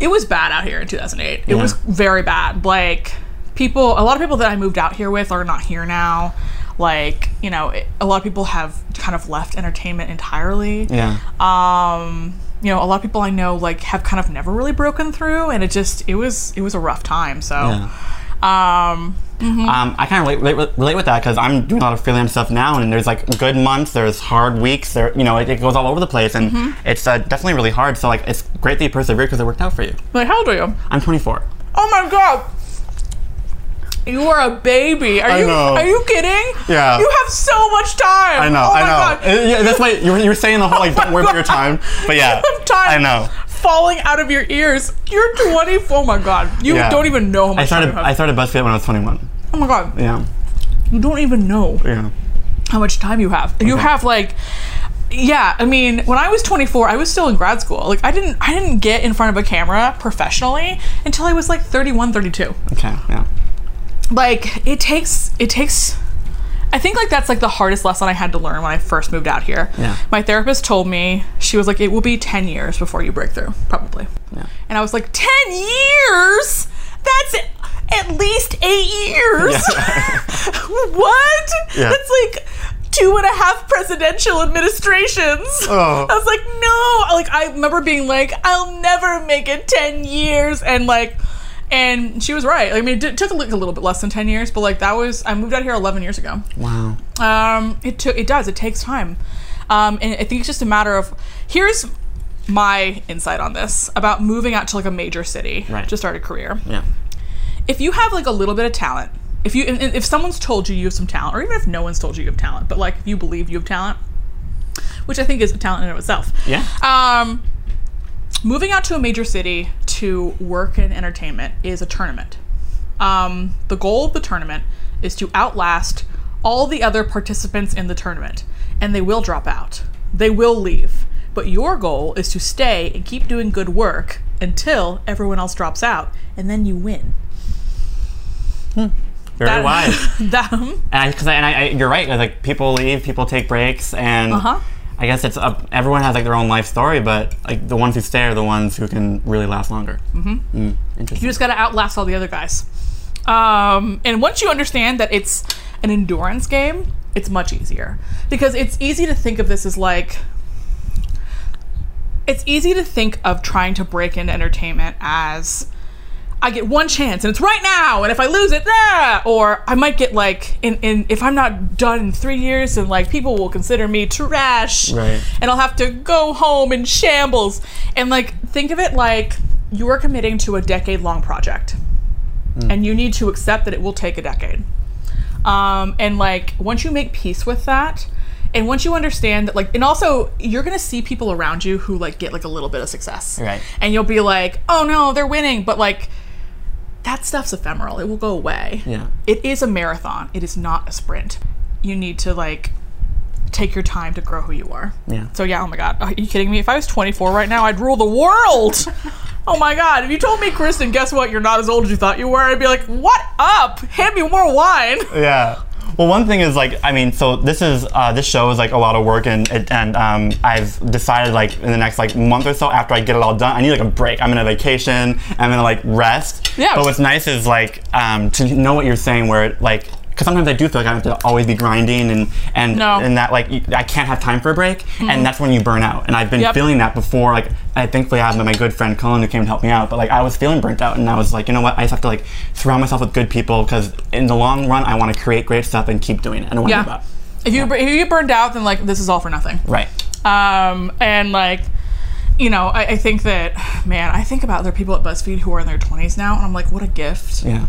it was bad out here in two thousand eight. It yeah. was very bad. Like people, a lot of people that I moved out here with are not here now. Like, you know, it, a lot of people have kind of left entertainment entirely. Yeah. Um, you know, a lot of people I know like have kind of never really broken through, and it just it was it was a rough time. So, yeah. um, mm-hmm. um, I kind of relate, relate, relate with that because I'm doing a lot of freelance stuff now, and there's like good months, there's hard weeks, there you know it, it goes all over the place, and mm-hmm. it's uh, definitely really hard. So like, it's great that you persevered because it worked out for you. Like, how old are you? I'm twenty-four. Oh my God. You are a baby. Are I you? Know. Are you kidding? Yeah. You have so much time. I know. Oh I my know. God. It, yeah, that's why you were, you were saying the whole like, oh don't worry about your time. But yeah. You have time. I know. Falling out of your ears. You're twenty. Oh my God. You yeah. don't even know how much I started, time you have. I started BuzzFeed when I was twenty-one. Oh my God. Yeah. You don't even know. Yeah. How much time you have? Okay. You have like. Yeah, I mean, when I was twenty-four, I was still in grad school. Like, I didn't I didn't get in front of a camera professionally until I was like thirty-one, thirty-two. Okay. Yeah. Like it takes, it takes, I think like that's like the hardest lesson I had to learn when I first moved out here. Yeah. My therapist told me, she was like, it will be ten years before you break through, probably. Yeah. And I was like, ten years? That's at least eight years. Yeah. What? Yeah. That's like two and a half presidential administrations. Oh. I was like, no. Like I remember being like, I'll never make it ten years. And like, And she was right. I mean, it took a little bit less than ten years, but like that was, I moved out here eleven years ago. Wow. Um, it took, it does, it takes time. Um, and I think it's just a matter of, here's my insight on this about moving out to like a major city right. to start a career. Yeah. If you have like a little bit of talent, if you, if someone's told you you have some talent, or even if no one's told you you have talent, but like if you believe you have talent, which I think is a talent in and of itself. Yeah. Um, moving out to a major city to work in entertainment is a tournament. Um, the goal of the tournament is to outlast all the other participants in the tournament, and they will drop out. They will leave. But your goal is to stay and keep doing good work until everyone else drops out, and then you win. Hmm. Very that, wise. That, um, and I, cause I, and I, I, you're right. Like people leave, people take breaks, and uh-huh. I guess it's up, everyone has like their own life story, but like the ones who stay are the ones who can really last longer. Mm-hmm. Mm, interesting. You just got to outlast all the other guys. Um, and once you understand that it's an endurance game, it's much easier, because it's easy to think of this as like, it's easy to think of trying to break into entertainment as I get one chance and it's right now, and if I lose it, ah! Or I might get like in, in if I'm not done in three years and like people will consider me trash right. and I'll have to go home in shambles. And like think of it like you're committing to a decade long project mm. and you need to accept that it will take a decade. Um, and like once you make peace with that, and once you understand that, like, and also you're going to see people around you who like get like a little bit of success right. and you'll be like, oh no, they're winning. But like, that stuff's ephemeral. It will go away. Yeah. It is a marathon. It is not a sprint. You need to like take your time to grow who you are. Yeah. So yeah, oh my God. Are you kidding me? If I was twenty-four right now, I'd rule the world. Oh my God. If you told me, Kristen, guess what? You're not as old as you thought you were. I'd be like, what up? Hand me more wine. Yeah. Well, one thing is like, I mean, so this is, uh, this show is like a lot of work, and and um, I've decided like in the next like month or so after I get it all done, I need like a break. I'm on a vacation. I'm gonna like rest. Yeah. But what's nice is like um, to know what you're saying, where it, like, because sometimes I do feel like I have to always be grinding and and, no. and that like I can't have time for a break, mm-hmm. and that's when you burn out. And I've been yep. feeling that before. Like I thankfully I have my good friend Colin who came to help me out, but like I was feeling burnt out, and I was like, you know what? I just have to like surround myself with good people, because in the long run I want to create great stuff and keep doing it. I don't want to give up. If you yeah. if you get burned out, then like this is all for nothing. Right. Um, and like you know I, I think that man I think about other people at BuzzFeed who are in their twenties now, and I'm like, what a gift. Yeah.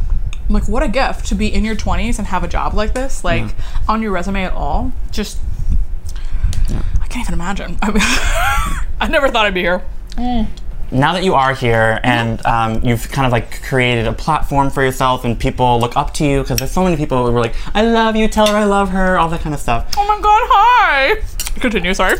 I'm like, what a gift to be in your twenties and have a job like this, like yeah. on your resume at all. Just, yeah. I can't even imagine. I mean, I never thought I'd be here. Mm. Now that you are here and um, you've kind of like created a platform for yourself and people look up to you, because there's so many people who were like, I love you, tell her I love her, all that kind of stuff. Oh my God, hi. Continue, sorry.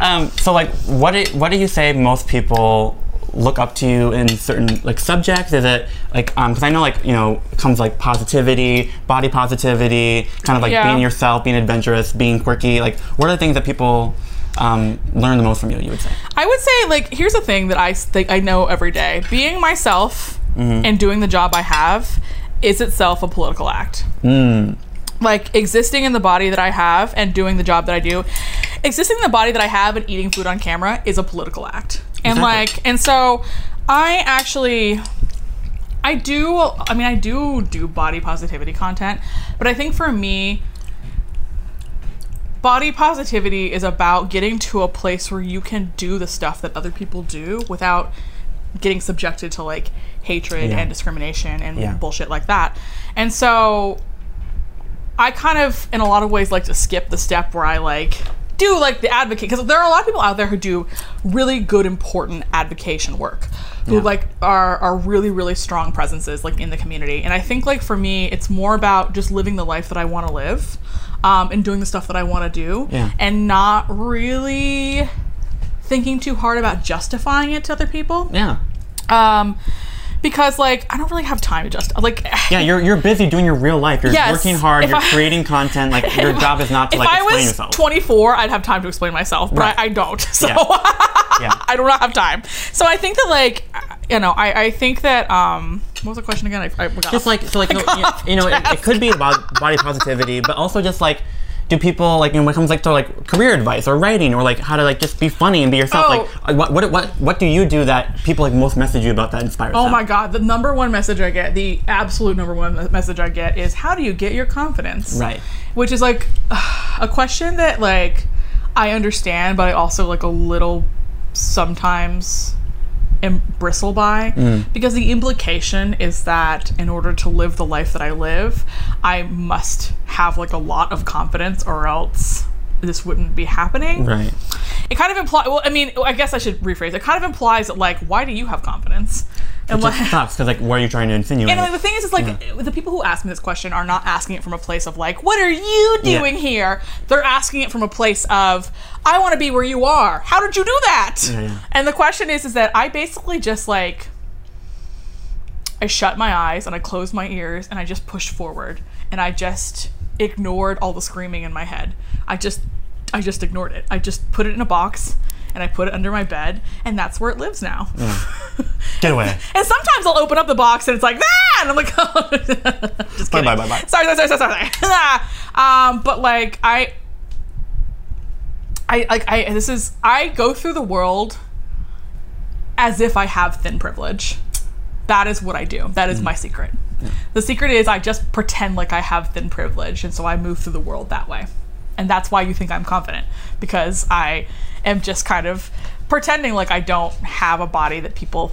um, so like, what do, what do you say most people look up to you in certain like subjects? Is it like um because I know like you know comes like positivity, body positivity, kind of like yeah. being yourself, being adventurous, being quirky. Like what are the things that people um learn the most from you, you would say? I would say like here's the thing that I think I know every day. Being myself mm-hmm. and doing the job I have is itself a political act. Mm. Like existing in the body that I have and doing the job that I do. Existing in the body that I have and eating food on camera is a political act. And exactly. like, and so I actually, I do, I mean, I do do body positivity content, but I think for me, body positivity is about getting to a place where you can do the stuff that other people do without getting subjected to like hatred yeah. and discrimination and yeah. bullshit like that. And so I kind of, in a lot of ways, like to skip the step where I like... do like the advocate, because there are a lot of people out there who do really good important advocation work who yeah. like are are really really strong presences like in the community. And I think like for me it's more about just living the life that I want to live um and doing the stuff that I want to do yeah. and not really thinking too hard about justifying it to other people yeah um because like I don't really have time to just like yeah you're you're busy doing your real life, you're yes, working hard, you're I, creating content, like your job is not to like explain yourself. If I was twenty-four I'd have time to explain myself but right. I, I don't so yeah. yeah. I do not have time. So I think that like you know I, I think that um what was the question again? I, I forgot. Just like so like you know, you know it, it could be about body positivity but also just like do people, like, you know, when it comes like to like career advice or writing or like how to like just be funny and be yourself, oh. like what, what what what do you do that people like most message you about that inspires Oh them? My God, the number one message I get, the absolute number one message I get is, how do you get your confidence? Right. Which is like uh, a question that like I understand, but I also like a little sometimes am bristle by mm. because the implication is that in order to live the life that I live, I must have like a lot of confidence or else this wouldn't be happening. Right. It kind of implies, well, I mean, I guess I should rephrase. It kind of implies that like, why do you have confidence? And Which like, sucks, because like, what are you trying to insinuate? And like, the thing is, is like, yeah. the people who ask me this question are not asking it from a place of like, what are you doing yeah. here? They're asking it from a place of, I want to be where you are. How did you do that? Yeah, yeah. And the question is, is that I basically just like, I shut my eyes and I closed my ears and I just pushed forward and I just ignored all the screaming in my head. I just, I just ignored it. I just put it in a box. And I put it under my bed, and that's where it lives now. Mm. Get away. and, and sometimes I'll open up the box, and it's like, ah! And I'm like, oh. Just kidding. Bye, bye, bye, bye. Sorry, sorry, sorry, sorry. um, but, like, I... I, like, I, this is... I go through the world as if I have thin privilege. That is what I do. That is mm. my secret. Yeah. The secret is I just pretend like I have thin privilege, and so I move through the world that way. And that's why you think I'm confident, because I... am just kind of pretending like I don't have a body that people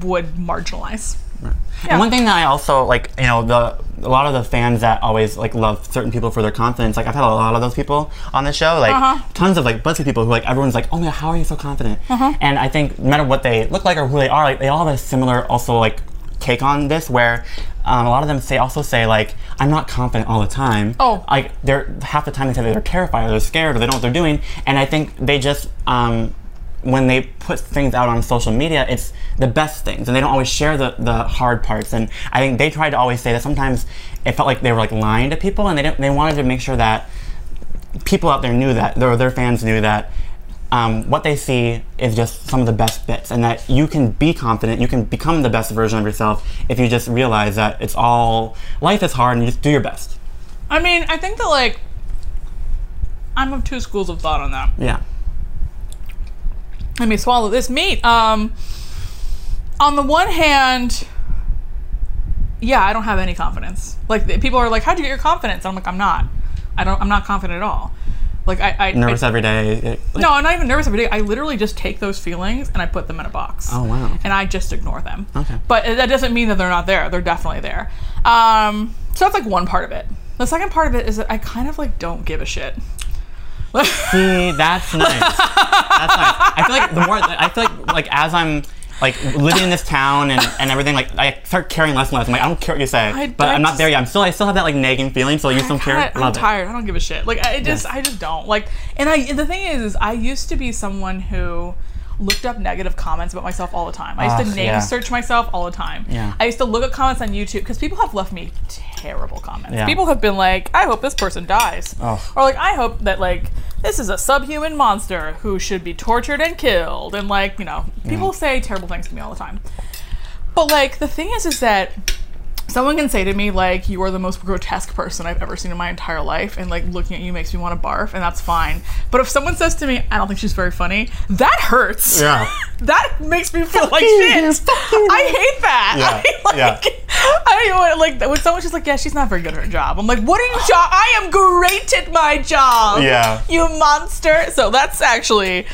would marginalize. Right. Yeah. And one thing that I also like, you know, the a lot of the fans that always like love certain people for their confidence. Like I've had a lot of those people on the show, like uh-huh. tons of like BuzzFeed people who like everyone's like, oh my God, how are you so confident? Uh-huh. And I think no matter what they look like or who they are, like they all have a similar also like take on this where. Um, a lot of them say also say like I'm not confident all the time. Oh, like they're half the time they say they're terrified or they're scared or they don't know what they're doing. And I think they just um, when they put things out on social media, it's the best things, and they don't always share the the hard parts. And I think they tried to always say that sometimes it felt like they were like lying to people, and they didn't, they wanted to make sure that people out there knew that or their fans knew that. Um, what they see is just some of the best bits, and that you can be confident, you can become the best version of yourself if you just realize that it's all, life is hard and you just do your best. I mean, I think that like, I'm of two schools of thought on that. Yeah. Let me swallow this meat. Um, on the one hand, yeah, I don't have any confidence. Like people are like, how'd you get your confidence? I'm like, I'm not. I don't, I'm not confident at all. Like I, I nervous I, every day. It, like, no, I'm not even nervous every day. I literally just take those feelings and I put them in a box. Oh wow! And I just ignore them. Okay. But that doesn't mean that they're not there. They're definitely there. Um, so that's like one part of it. The second part of it is that I kind of like don't give a shit. See, that's nice. That's nice. I feel like the more I feel like like as I'm. Like, living in this town and, and everything, like, I start caring less and less. I'm like, I don't care what you say, I, but I I'm not just, there yet. I'm still, I still have that, like, nagging feeling, so you still care. Love I'm it. tired. I don't give a shit. Like, I just, yes. I just don't. Like, and I, and the thing is, is I used to be someone who looked up negative comments about myself all the time. I used uh, to name yeah. search myself all the time. Yeah. I used to look at comments on YouTube, because people have left me terrible comments. Yeah. People have been like, I hope this person dies. Oh. Or, like, I hope that, like, this is a subhuman monster who should be tortured and killed. And like, you know, people yeah. say terrible things to me all the time. But like, the thing is, is that someone can say to me like, you are the most grotesque person I've ever seen in my entire life. And like looking at you makes me want to barf, and that's fine. But if someone says to me, I don't think she's very funny, that hurts. Yeah. That makes me feel like shit. I hate that. Yeah. I, like, yeah. I don't even want to, like, when someone's just like, yeah, she's not very good at her job. I'm like, what are you job? I am great at my job. Yeah. You monster. So that's actually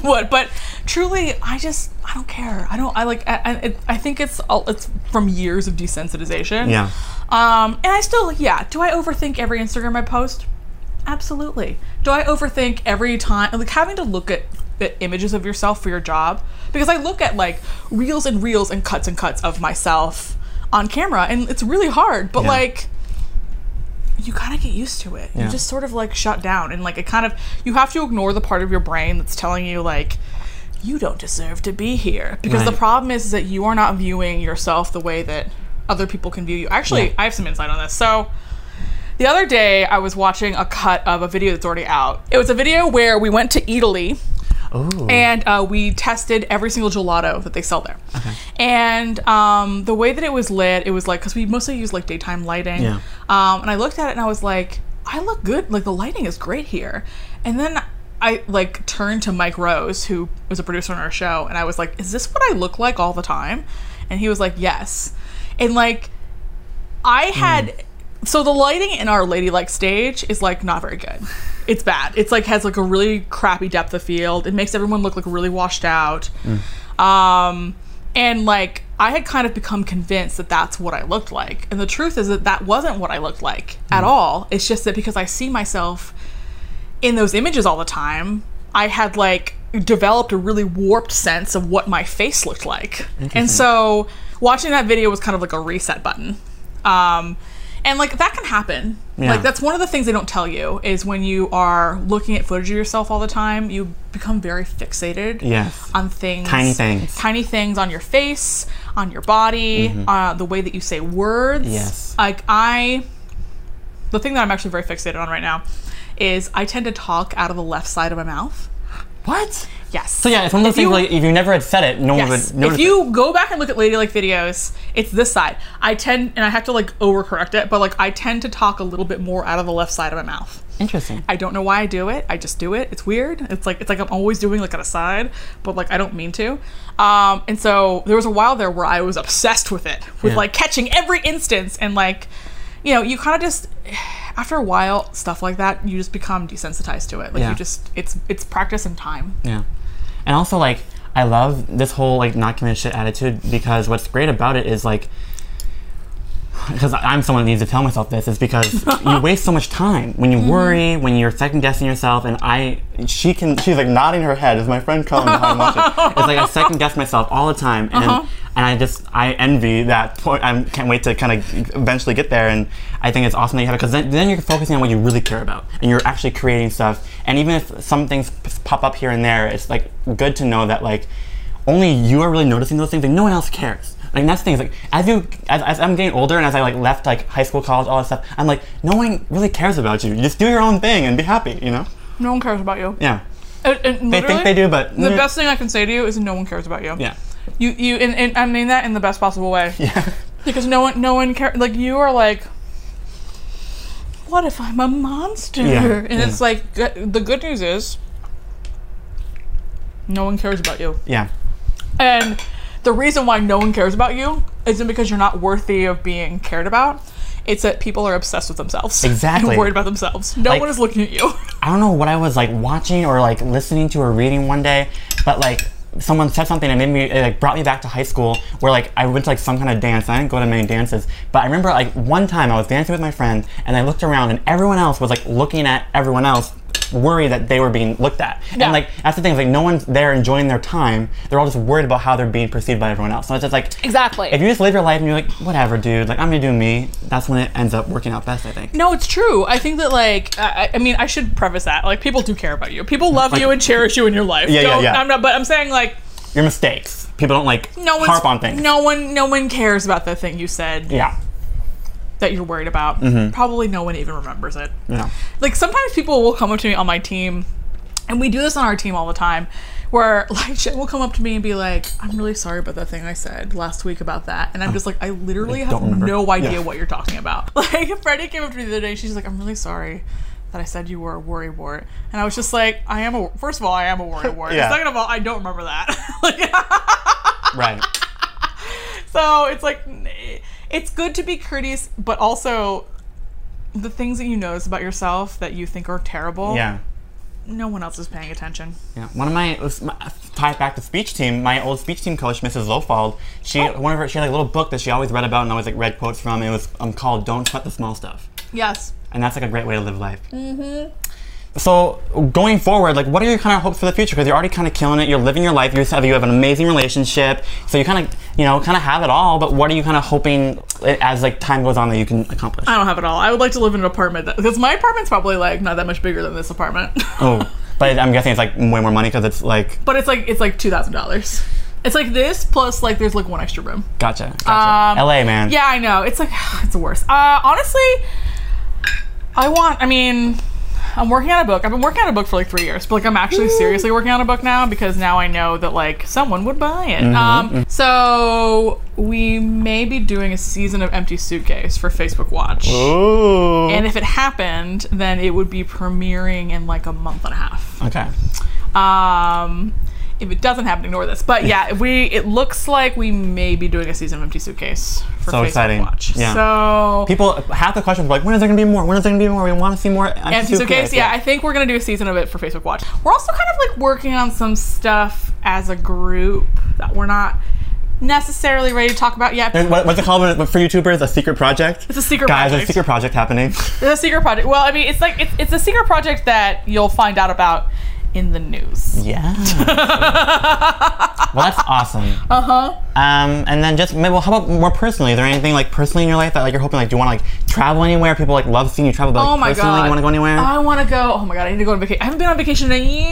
what, but truly, I just, I don't care. I don't, I like, I, I, I think it's all, it's from years of desensitization. Yeah. Um, and I still, yeah. Do I overthink every Instagram I post? Absolutely. Do I overthink every time, like having to look at the images of yourself for your job? Because I look at like reels and reels and cuts and cuts of myself on camera, and it's really hard, but yeah. like you gotta get used to it. Yeah. You just sort of like shut down, and like it kind of, you have to ignore the part of your brain that's telling you like, you don't deserve to be here. Because right. the problem is, is that you are not viewing yourself the way that other people can view you. Actually, yeah. I have some insight on this. So the other day I was watching a cut of a video that's already out. It was a video where we went to Italy. Ooh. And uh, we tested every single gelato that they sell there. Okay. And um, the way that it was lit, it was like, because we mostly use like daytime lighting. Yeah. Um, and I looked at it and I was like, I look good. Like, the lighting is great here. And then I, like, turned to Mike Rose, who was a producer on our show, and I was like, is this what I look like all the time? And he was like, yes. And, like, I had... Mm. So the lighting in our Ladylike stage is, like, not very good. It's bad. It's, like, has, like, a really crappy depth of field. It makes everyone look, like, really washed out. Mm. Um, and, like, I had kind of become convinced that that's what I looked like. And the truth is that that wasn't what I looked like mm. at all. It's just that because I see myself in those images all the time, I had, like, developed a really warped sense of what my face looked like. And so watching that video was kind of like a reset button. Um, and, like, that can happen. Yeah. Like, that's one of the things they don't tell you is when you are looking at footage of yourself all the time, you become very fixated yes. on things. Tiny things. Tiny things on your face, on your body, mm-hmm. uh, the way that you say words. Yes. Like, I... The thing that I'm actually very fixated on right now is I tend to talk out of the left side of my mouth. What? Yes. So yeah, it's one of those things, like, if you never had said it, no one yes. would notice. If you it. go back and look at Ladylike videos, it's this side. I tend, and I have to, like, overcorrect it, but, like, I tend to talk a little bit more out of the left side of my mouth. Interesting. I don't know why I do it. I just do it. It's weird. It's like, it's like I'm always doing, like, on a side, but, like, I don't mean to. Um, and so there was a while there where I was obsessed with it, with, yeah. like, catching every instance and, like, you know, you kind of just... After a while, stuff like that, you just become desensitized to it. Like, yeah. you just, it's it's practice and time. Yeah. And also, like, I love this whole, like, not giving a shit attitude, because what's great about it is, like, because I'm someone that needs to tell myself this, is because you waste so much time when you mm-hmm. worry, when you're second-guessing yourself, and I, she can, she's, like, nodding her head, as my friend Colin behind watching. It's like I second-guess myself all the time, and uh-huh. and I just, I envy that point. I can't wait to kind of eventually get there, and I think it's awesome that you have it, because then, then you're focusing on what you really care about, and you're actually creating stuff, and even if some things pop up here and there, it's, like, good to know that, like, only you are really noticing those things, and no one else cares. Like, that's the thing, is, like, as you, as, as I'm getting older and as I, like, left, like, high school, college, all that stuff, I'm like, no one really cares about you. You just do your own thing and be happy, you know? No one cares about you. Yeah. And, and they think they do, but... The best thing I can say to you is no one cares about you. Yeah. You, you, and, and I mean that in the best possible way. Yeah. Because no one, no one cares. Like, you are like, what if I'm a monster? Yeah. And yeah. it's like, the good news is, no one cares about you. Yeah. And... The reason why no one cares about you isn't because you're not worthy of being cared about. It's that people are obsessed with themselves. Exactly. And worried about themselves. No, like, one is looking at you. I don't know what I was, like, watching or, like, listening to or reading one day, but, like, someone said something and made me, it, like, brought me back to high school where, like, I went to, like, some kind of dance. I didn't go to many dances, but I remember, like, one time I was dancing with my friend and I looked around and everyone else was, like, looking at everyone else, worried that they were being looked at. Yeah. And, like, that's the thing, like, no one's there enjoying their time. They're all just worried about how they're being perceived by everyone else. So it's just like, exactly. If you just live your life and you're like, whatever, dude, like, I'm gonna do me, that's when it ends up working out best, I think. No, it's true. I think that, like, I, I mean, I should preface that. Like, people do care about you. People love, like, you and cherish you in your life. Yeah, yeah, yeah. I'm not, but I'm saying, like, your mistakes. People don't, like, no harp on things. No one, no one cares about the thing you said. Yeah. That you're worried about. Mm-hmm. Probably no one even remembers it. Yeah. Like, sometimes people will come up to me on my team, and we do this on our team all the time, where, like, Jen will come up to me and be like, I'm really sorry about that thing I said last week about that. And I'm just like, I literally I have remember. no idea yeah. what you're talking about. Like, Freddie came up to me the other day, she's like, I'm really sorry that I said you were a worrywart. And I was just like, I am a, first of all, I am a worrywart. yeah. Second of all, I don't remember that. Like, right. So it's like, it's good to be courteous, but also the things that you notice about yourself that you think are terrible, yeah. no one else is paying attention. Yeah. One of my, my tie back to speech team, my old speech team coach, Missus Lofald, she oh. one of her, she had like a little book that she always read about and always like read quotes from, and it was um, called Don't Sweat the Small Stuff. Yes. And that's like a great way to live life. Mm-hmm. So going forward, like, what are your kind of hopes for the future? Because you're already kind of killing it. You're living your life. You have an amazing relationship. So you kind of, you know, kind of have it all. But what are you kind of hoping as, like, time goes on that you can accomplish? I don't have it all. I would like to live in an apartment. That, because my apartment's probably, like, not that much bigger than this apartment. Oh, but I'm guessing it's, like, way more money because it's, like... But it's, like, it's like two thousand dollars. It's, like, this plus, like, there's, like, one extra room. Gotcha. Gotcha. Um, L A, man. Yeah, I know. It's, like, it's the worst. Uh, honestly, I want, I mean... I'm working on a book. I've been working on a book for like three years, but like I'm actually seriously working on a book now because now I know that like someone would buy it. Mm-hmm. Um, so we may be doing a season of Empty Suitcase for Facebook Watch. Oh. And if it happened, then it would be premiering in like a month and a half. Okay. Um, if it doesn't happen, ignore this. But yeah, we it looks like we may be doing a season of Empty Suitcase for so Facebook exciting. Watch. Yeah. So people, half the questions were like, when is there going to be more? When is there going to be more? We want to see more Empty, Empty Suitcase. Suitcase. Yeah, yeah, I think we're going to do a season of it for Facebook Watch. We're also kind of like working on some stuff as a group that we're not necessarily ready to talk about yet. What, what's it called for YouTubers? A secret project? It's a secret Guys, project. Guys, there's a secret project happening. There's a secret project. Well, I mean, it's like, it's, it's a secret project that you'll find out about in the news. Yeah. Well, that's awesome. Uh-huh. Um, and then just, well, how about more personally? Is there anything like personally in your life that like you're hoping, like, do you want to like travel anywhere? People like love seeing you travel, but like, oh my personally, God. You want to go anywhere? I want to go, oh my God, I need to go on vacation. I haven't been on vacation in a year.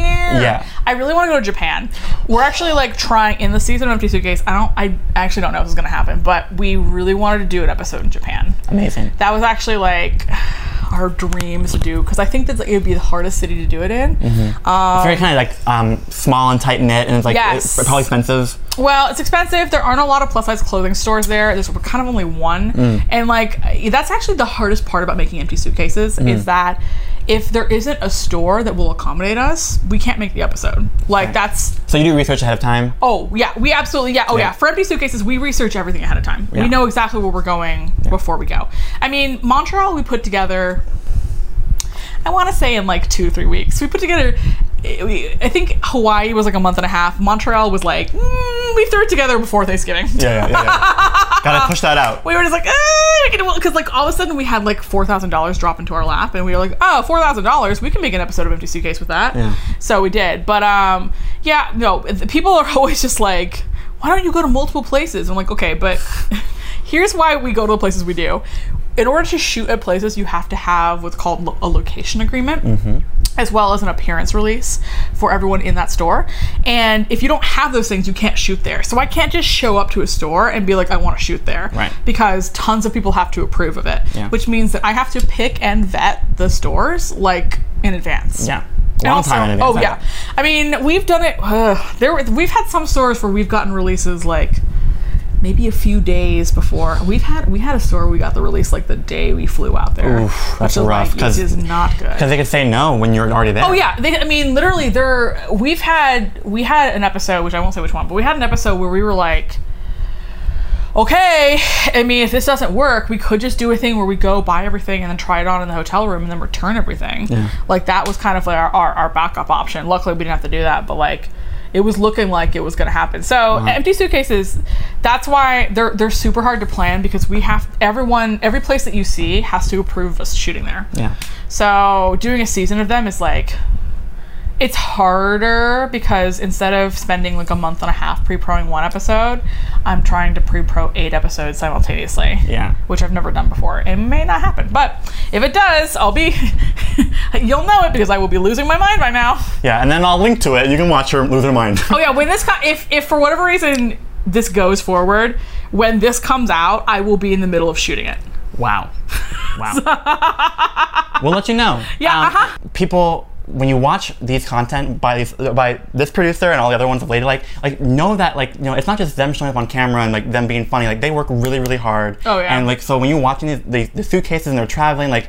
Yeah. I really want to go to Japan. We're actually like trying, in the season of Empty Suitcase, I don't, I actually don't know if this is going to happen, but we really wanted to do an episode in Japan. Amazing. That was actually like our dreams to do, because I think that like, it would be the hardest city to do it in. Mm-hmm. um, it's very kind of like um, small and tight knit, and it's like yes. it's probably expensive. Well, it's expensive. There aren't a lot of plus size clothing stores there. There's kind of only one, mm. and like that's actually the hardest part about making Empty Suitcases mm. is that if there isn't a store that will accommodate us, we can't make the episode. Like right. that's so you do research ahead of time. Oh yeah, we absolutely yeah. Oh yeah, yeah. For Empty Suitcases, we research everything ahead of time. Yeah. We know exactly where we're going yeah. before we go. I mean, Montreal, we put together. I want to say in like two, three weeks, we put together. I think Hawaii was like a month and a half. Montreal was like, mm, we threw it together before Thanksgiving. Yeah, yeah, yeah. yeah. Gotta push that out. We were just like, because eh, like all of a sudden we had like four thousand dollars drop into our lap and we were like, oh, four thousand dollars, we can make an episode of Empty Suitcase with that. Yeah. So we did. But um, yeah, no, people are always just like, why don't you go to multiple places? I'm like, okay, but here's why we go to the places we do. In order to shoot at places, you have to have what's called lo- a location agreement. Mm-hmm. As well as an appearance release for everyone in that store. And if you don't have those things, you can't shoot there. So I can't just show up to a store and be like, I want to shoot there. Right. Because tons of people have to approve of it. Yeah. Which means that I have to pick and vet the stores like in advance. Yeah. Long also, time in advance. Oh yeah. I mean, we've done it, uh, there. We've had some stores where we've gotten releases like maybe a few days before. We've had we had a store where we got the release like the day we flew out there. Oof, that's rough. Because like, it is not good. Because they could say no when you're already there. Oh yeah, they, I mean literally, there. We've had we had an episode, which I won't say which one, but we had an episode where we were like, okay, I mean if this doesn't work, we could just do a thing where we go buy everything and then try it on in the hotel room and then return everything. Yeah. Like that was kind of like our, our our backup option. Luckily we didn't have to do that, but like. It was looking like it was going to happen. So wow. Empty Suitcases, that's why they're they're super hard to plan because we have everyone, every place that you see has to approve of us shooting there. Yeah. So doing a season of them is like, it's harder because instead of spending like a month and a half pre-proing one episode, I'm trying to pre-pro eight episodes simultaneously. Yeah. Which I've never done before. It may not happen, but if it does, I'll be, you'll know it because I will be losing my mind by now. Yeah, and then I'll link to it. You can watch her lose her mind. Oh yeah, when this, co- if, if for whatever reason this goes forward, when this comes out, I will be in the middle of shooting it. Wow. Wow. We'll let you know. Yeah, um, uh-huh. People... when you watch these content by these, by this producer and all the other ones of Ladylike, like know that like you know it's not just them showing up on camera and like them being funny. Like they work really really hard. Oh yeah. And like so when you're watching these, these the suitcases and they're traveling, like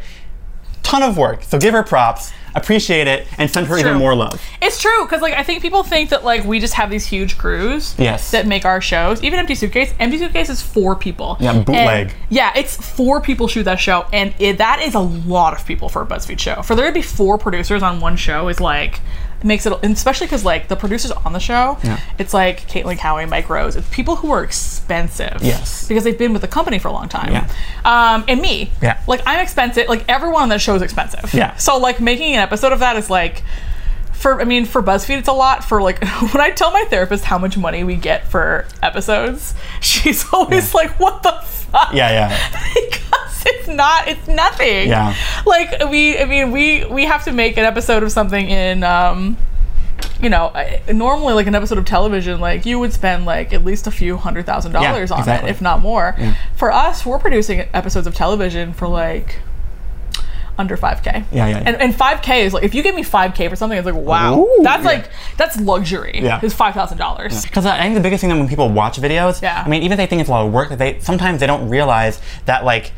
ton of work. So give her props, appreciate it, and send her even more love. It's true because like I think people think that like we just have these huge crews. Yes. That make our shows. Even Empty Suitcase. Empty Suitcase is four people. Yeah, bootleg. And, yeah, it's four people shoot that show, and it, that is a lot of people for a BuzzFeed show. For there to be four producers on one show is like. Makes it, especially because like the producers on the show, yeah. It's like Caitlin Cowie, Mike Rose, it's people who are expensive. Yes. Because they've been with the company for a long time. Yeah. Um, and me. Yeah. Like I'm expensive. Like everyone on that show is expensive. Yeah. So like making an episode of that is like, for I mean for BuzzFeed it's a lot. For like when I tell my therapist how much money we get for episodes, she's always yeah. like, what the fuck? Yeah, yeah. Because it's not, it's nothing. Yeah. Like we, I mean we we have to make an episode of something in um, you know, normally like an episode of television, like you would spend like at least a few hundred thousand yeah, dollars on exactly. it, if not more. Yeah. For us, we're producing episodes of television for like. under five K. Yeah, yeah, yeah. And, and five K is like, if you give me five K for something, it's like, wow. Ooh, that's yeah. like, that's luxury. Yeah. It's five thousand dollars. Yeah. Because I think the biggest thing that when people watch videos, yeah. I mean, even if they think it's a lot of work, that they sometimes they don't realize that like,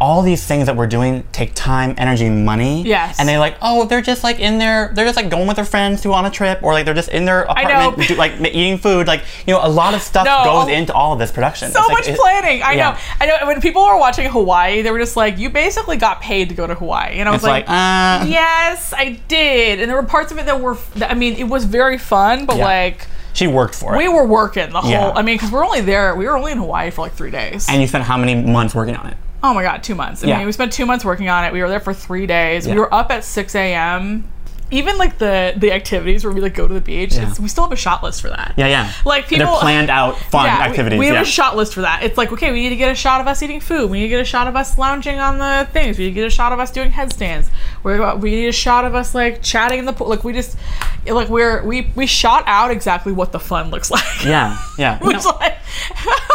all these things that we're doing take time, energy, money. Yes. And they're like, oh, they're just like in there, they're just like going with their friends to on a trip, or like they're just in their apartment, do, like eating food. Like, you know, a lot of stuff no, goes I'll, into all of this production. So it's much like, planning. I yeah. know. I know. When people were watching Hawaii, they were just like, you basically got paid to go to Hawaii. And I was it's like, like uh, yes, I did. And there were parts of it that were, I mean, it was very fun, but yeah. like, she worked for it. We were working the whole, yeah. I mean, because we're only there, we were only in Hawaii for like three dadays. And you spent how many months working on it? Oh my God, two months. I yeah. mean, we spent two months working on it. We were there for three days. Yeah. We were up at six a m Even like the the activities where we like go to the beach, yeah. it's, we still have a shot list for that. Yeah, yeah. Like people they're planned out fun yeah, activities. We, we yeah. have a shot list for that. It's like, okay, we need to get a shot of us eating food. We need to get a shot of us lounging on the things. We need to get a shot of us doing headstands. We we need a shot of us like chatting in the pool. Like we just like we're we we shot out exactly what the fun looks like. Yeah, yeah. Which no. like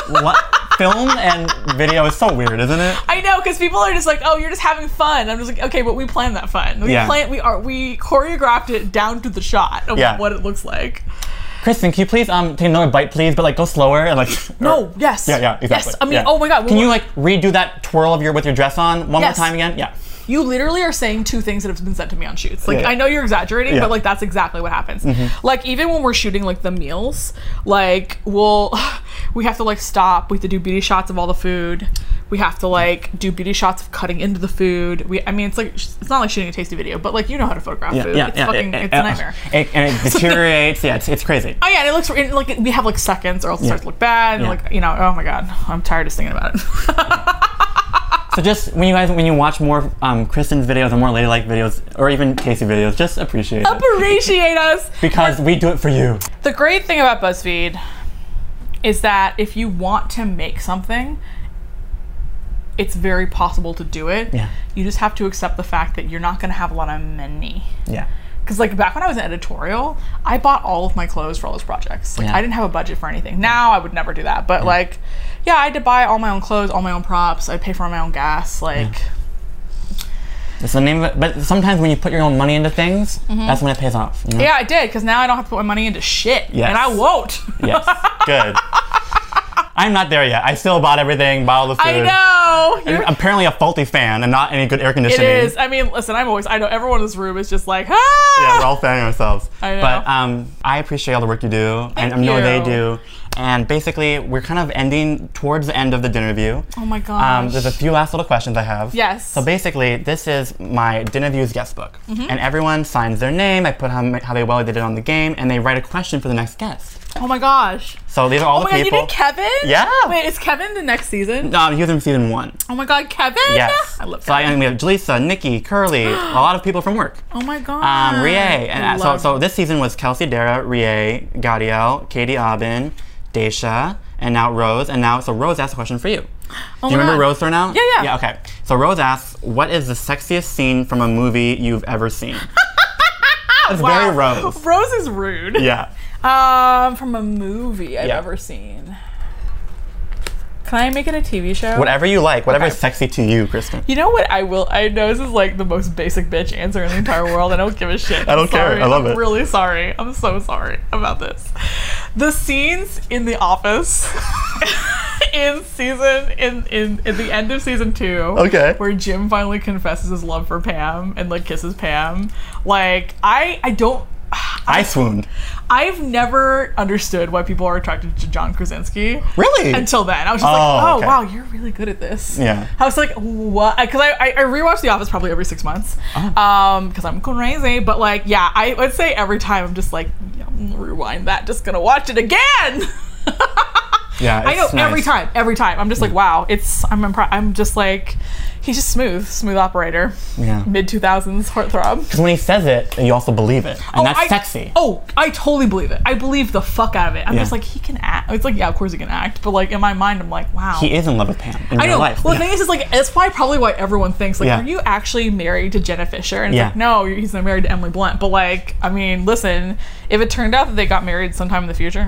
what film and video is so weird, isn't it? I know, because people are just like, oh, you're just having fun. I'm just like, okay, but we planned that fun. We yeah. plan we are we choreographed choreographed it down to the shot of yeah. what it looks like. Kristen, can you please um take another bite, please, but like go slower and like. No. Or, yes. Yeah. Yeah. Exactly. Yes. I mean, yeah. oh my God. Well, can you like redo that twirl of your with your dress on one yes. more time again? Yeah. You literally are saying two things that have been said to me on shoots. Like yeah, yeah. I know you're exaggerating, yeah. but like that's exactly what happens. Mm-hmm. Like even when we're shooting like the meals, like we'll we have to like stop. We have to do beauty shots of all the food. We have to like do beauty shots of cutting into the food. We, I mean, it's like it's not like shooting a Tasty video, but like you know how to photograph yeah, food. Yeah, it's yeah, fucking, it, it, it's a nightmare. It, and it deteriorates. yeah, it's, it's crazy. Oh yeah, and it looks and, like we have like seconds, or else it yeah. starts to look bad. Yeah. And like you know, oh my God, I'm tired just thinking about it. So just when you guys when you watch more um, Kristen's videos and more Ladylike videos, or even Tasty videos, just appreciate it. Appreciate us because we do it for you. The great thing about BuzzFeed is that if you want to make something, it's very possible to do it. Yeah. You just have to accept the fact that you're not gonna have a lot of money. Yeah. Cause like back when I was in editorial, I bought all of my clothes for all those projects. Like yeah. I didn't have a budget for anything. Now I would never do that. But yeah. like, yeah, I had to buy all my own clothes, all my own props. I pay for my own gas. Like. Yeah. That's the name of it. But sometimes when you put your own money into things, mm-hmm. that's when it pays off. You know? Yeah, I did. Cause now I don't have to put my money into shit. Yes. And I won't. Yes, good. I'm not there yet. I still bought everything, bought all the food. I know. You're... I'm apparently a faulty fan and not any good air conditioning. It is. I mean, listen, I'm always, I know everyone in this room is just like, ah! Yeah, we're all fanning ourselves. I know. But um, I appreciate all the work you do. Thank and I know you. They do. And basically, we're kind of ending towards the end of the dinner view. Oh my gosh. Um, there's a few last little questions I have. Yes. So basically, this is my dinner view's guest book. Mm-hmm. And everyone signs their name. I put how, how they well they did on the game. And they write a question for the next guest. Oh my gosh. So these are all oh the people. Oh my God, you did Kevin? Yeah. Wait, is Kevin the next season? No, um, he was in season one. Oh my God, Kevin? Yes. I love so Kevin. So we have Jaleesa, Nikki, Curly, a lot of people from work. Oh my God. Um, Rie. And so, so this season was Kelsey, Dara, Rie, Gaudiel, Katie Aubin, Daisha, and now Rose. And now, so Rose asked a question for you. Oh Do you remember God. Rose for now? Yeah, yeah. Yeah, okay. So Rose asks, what is the sexiest scene from a movie you've ever seen? That's wow. very Rose. Rose is rude. Yeah. Um, from a movie I've yeah. ever seen. Can I make it a T V show? Whatever you like. Whatever okay. is sexy to you, Kristen. You know what I will... I know this is like the most basic bitch answer in the entire world. I don't give a shit. I don't sorry. care. I love I'm it. I'm really sorry. I'm so sorry about this. The scenes in The Office... in season in in at the end of season two okay where Jim finally confesses his love for Pam and like kisses Pam, like I I don't I, I swooned. I've never understood why people are attracted to John Krasinski. Really? Until then. I was just oh, like, oh, okay. wow, you're really good at this. Yeah. I was like, what? Because I, I, I rewatch The Office probably every six months. Oh. Um, because I'm crazy. But like, yeah, I would say every time I'm just like, yeah, I'm gonna rewind that. Just gonna watch it again. Yeah, it's I know nice. every time, every time. I'm just like, wow, it's. I'm impri- I'm just like, he's just smooth, smooth operator. Yeah. Mid two thousands heartthrob. Because when he says it, you also believe it, and oh, that's I, sexy. Oh, I totally believe it. I believe the fuck out of it. I'm yeah. just like, he can act. It's like, yeah, of course he can act, but like in my mind, I'm like, wow. He is in love with Pam. In I know. Real life. Well, yeah. the thing is, is like that's why probably why everyone thinks like, yeah. are you actually married to Jenna Fisher? And it's yeah. like, no, he's not married to Emily Blunt. But like, I mean, listen, if it turned out that they got married sometime in the future,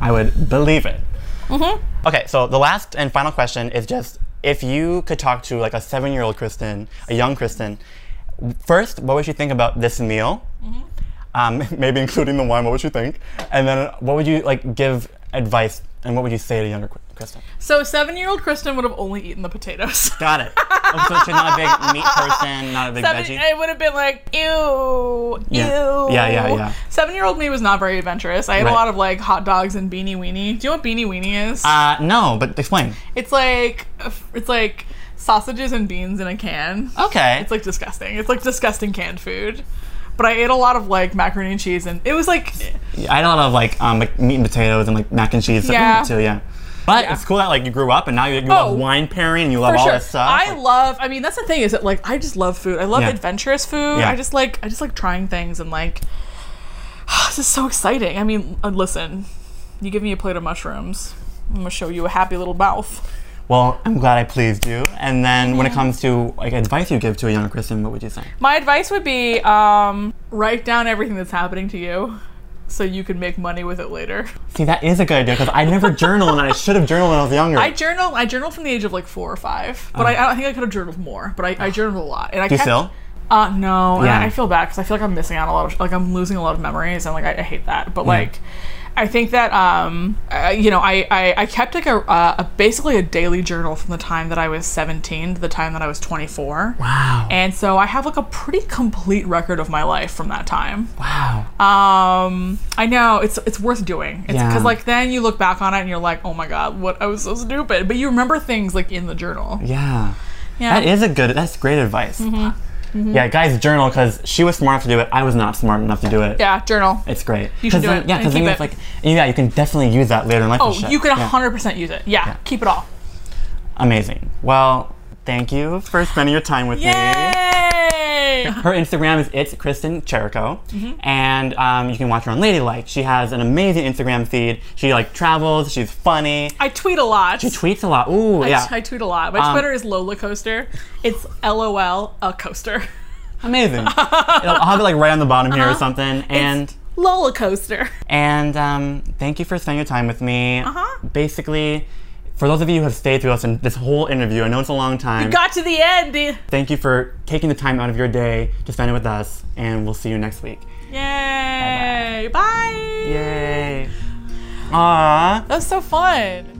I would believe it. Mm-hmm. Okay, so the last and final question is just if you could talk to like a seven-year-old Kristen, a young Kristen, first, what would you think about this meal? Mm-hmm. Um, maybe including the wine, what would you think? And then what would you like give advice and what would you say to younger Kristen? So seven-year-old Kristen would have only eaten the potatoes. Got it. So she's not a big meat person, not a big Seven, veggie. It would have been like, ew, yeah. ew. Yeah, yeah, yeah. Seven-year-old me was not very adventurous. I ate right. a lot of like hot dogs and beanie weenie. Do you know what beanie weenie is? Uh, no, but explain. It's like, it's like sausages and beans in a can. Okay. It's like disgusting. It's like disgusting canned food. But I ate a lot of like macaroni and cheese, and it was like yeah, I had a lot of like um like meat and potatoes and like mac and cheese stuff yeah. too, yeah. But yeah. it's cool that like you grew up and now you, you oh, love wine pairing and you love all sure. this stuff. I like, love. I mean, that's the thing is that like I just love food. I love yeah. adventurous food. Yeah. I just like I just like trying things and like this is so exciting. I mean, listen, you give me a plate of mushrooms, I'm gonna show you a happy little mouth. Well, I'm glad I pleased you. And then when it comes to like advice you give to a younger Kristen, what would you say? My advice would be um, write down everything that's happening to you so you can make money with it later. See, that is a good idea because I never journaled and I should have journaled when I was younger. I journal. I journaled from the age of like four or five, but oh. I, I think I could have journaled more, but I, I journaled a lot. And I Do kept, you still? Uh, no, yeah. and I feel bad because I feel like I'm missing out a lot of, like I'm losing a lot of memories and like I, I hate that, but yeah. like. I think that, um, uh, you know, I, I, I kept like a, uh, a basically a daily journal from the time that I was seventeen to the time that I was twenty-four. Wow. And so I have like a pretty complete record of my life from that time. Wow. Um, I know it's it's worth doing. It's, yeah. Because like then you look back on it and you're like, oh my God, what I was so stupid. But you remember things like in the journal. Yeah. Yeah. That is a good, that's great advice. Mm-hmm. Mm-hmm. Yeah, guys, journal, because she was smart enough to do it. I was not smart enough to do it. Yeah, journal. It's great. You should do then, it. Yeah, because then it's like, yeah, you can definitely use that later in life. Oh, you can yeah. one hundred percent use it. Yeah, yeah, keep it all. Amazing. Well, thank you for spending your time with Yay! me. Her Instagram is it's Kristen Cherico, mm-hmm. and um, you can watch her on Ladylike. She has an amazing Instagram feed. She like travels. She's funny. I tweet a lot. She tweets a lot. Ooh, I, yeah. I tweet a lot. My um, Twitter is Lola Coaster. It's LOL a coaster. Amazing. I'll have it like right on the bottom here uh-huh. or something. And it's Lola Coaster. And um, thank you for spending your time with me. Uh-huh. Basically. For those of you who have stayed through us in this whole interview, I know it's a long time. You got to the end. Thank you for taking the time out of your day to spend it with us, and we'll see you next week. Yay! Bye-bye. Bye. Yay. Aww. That was so fun.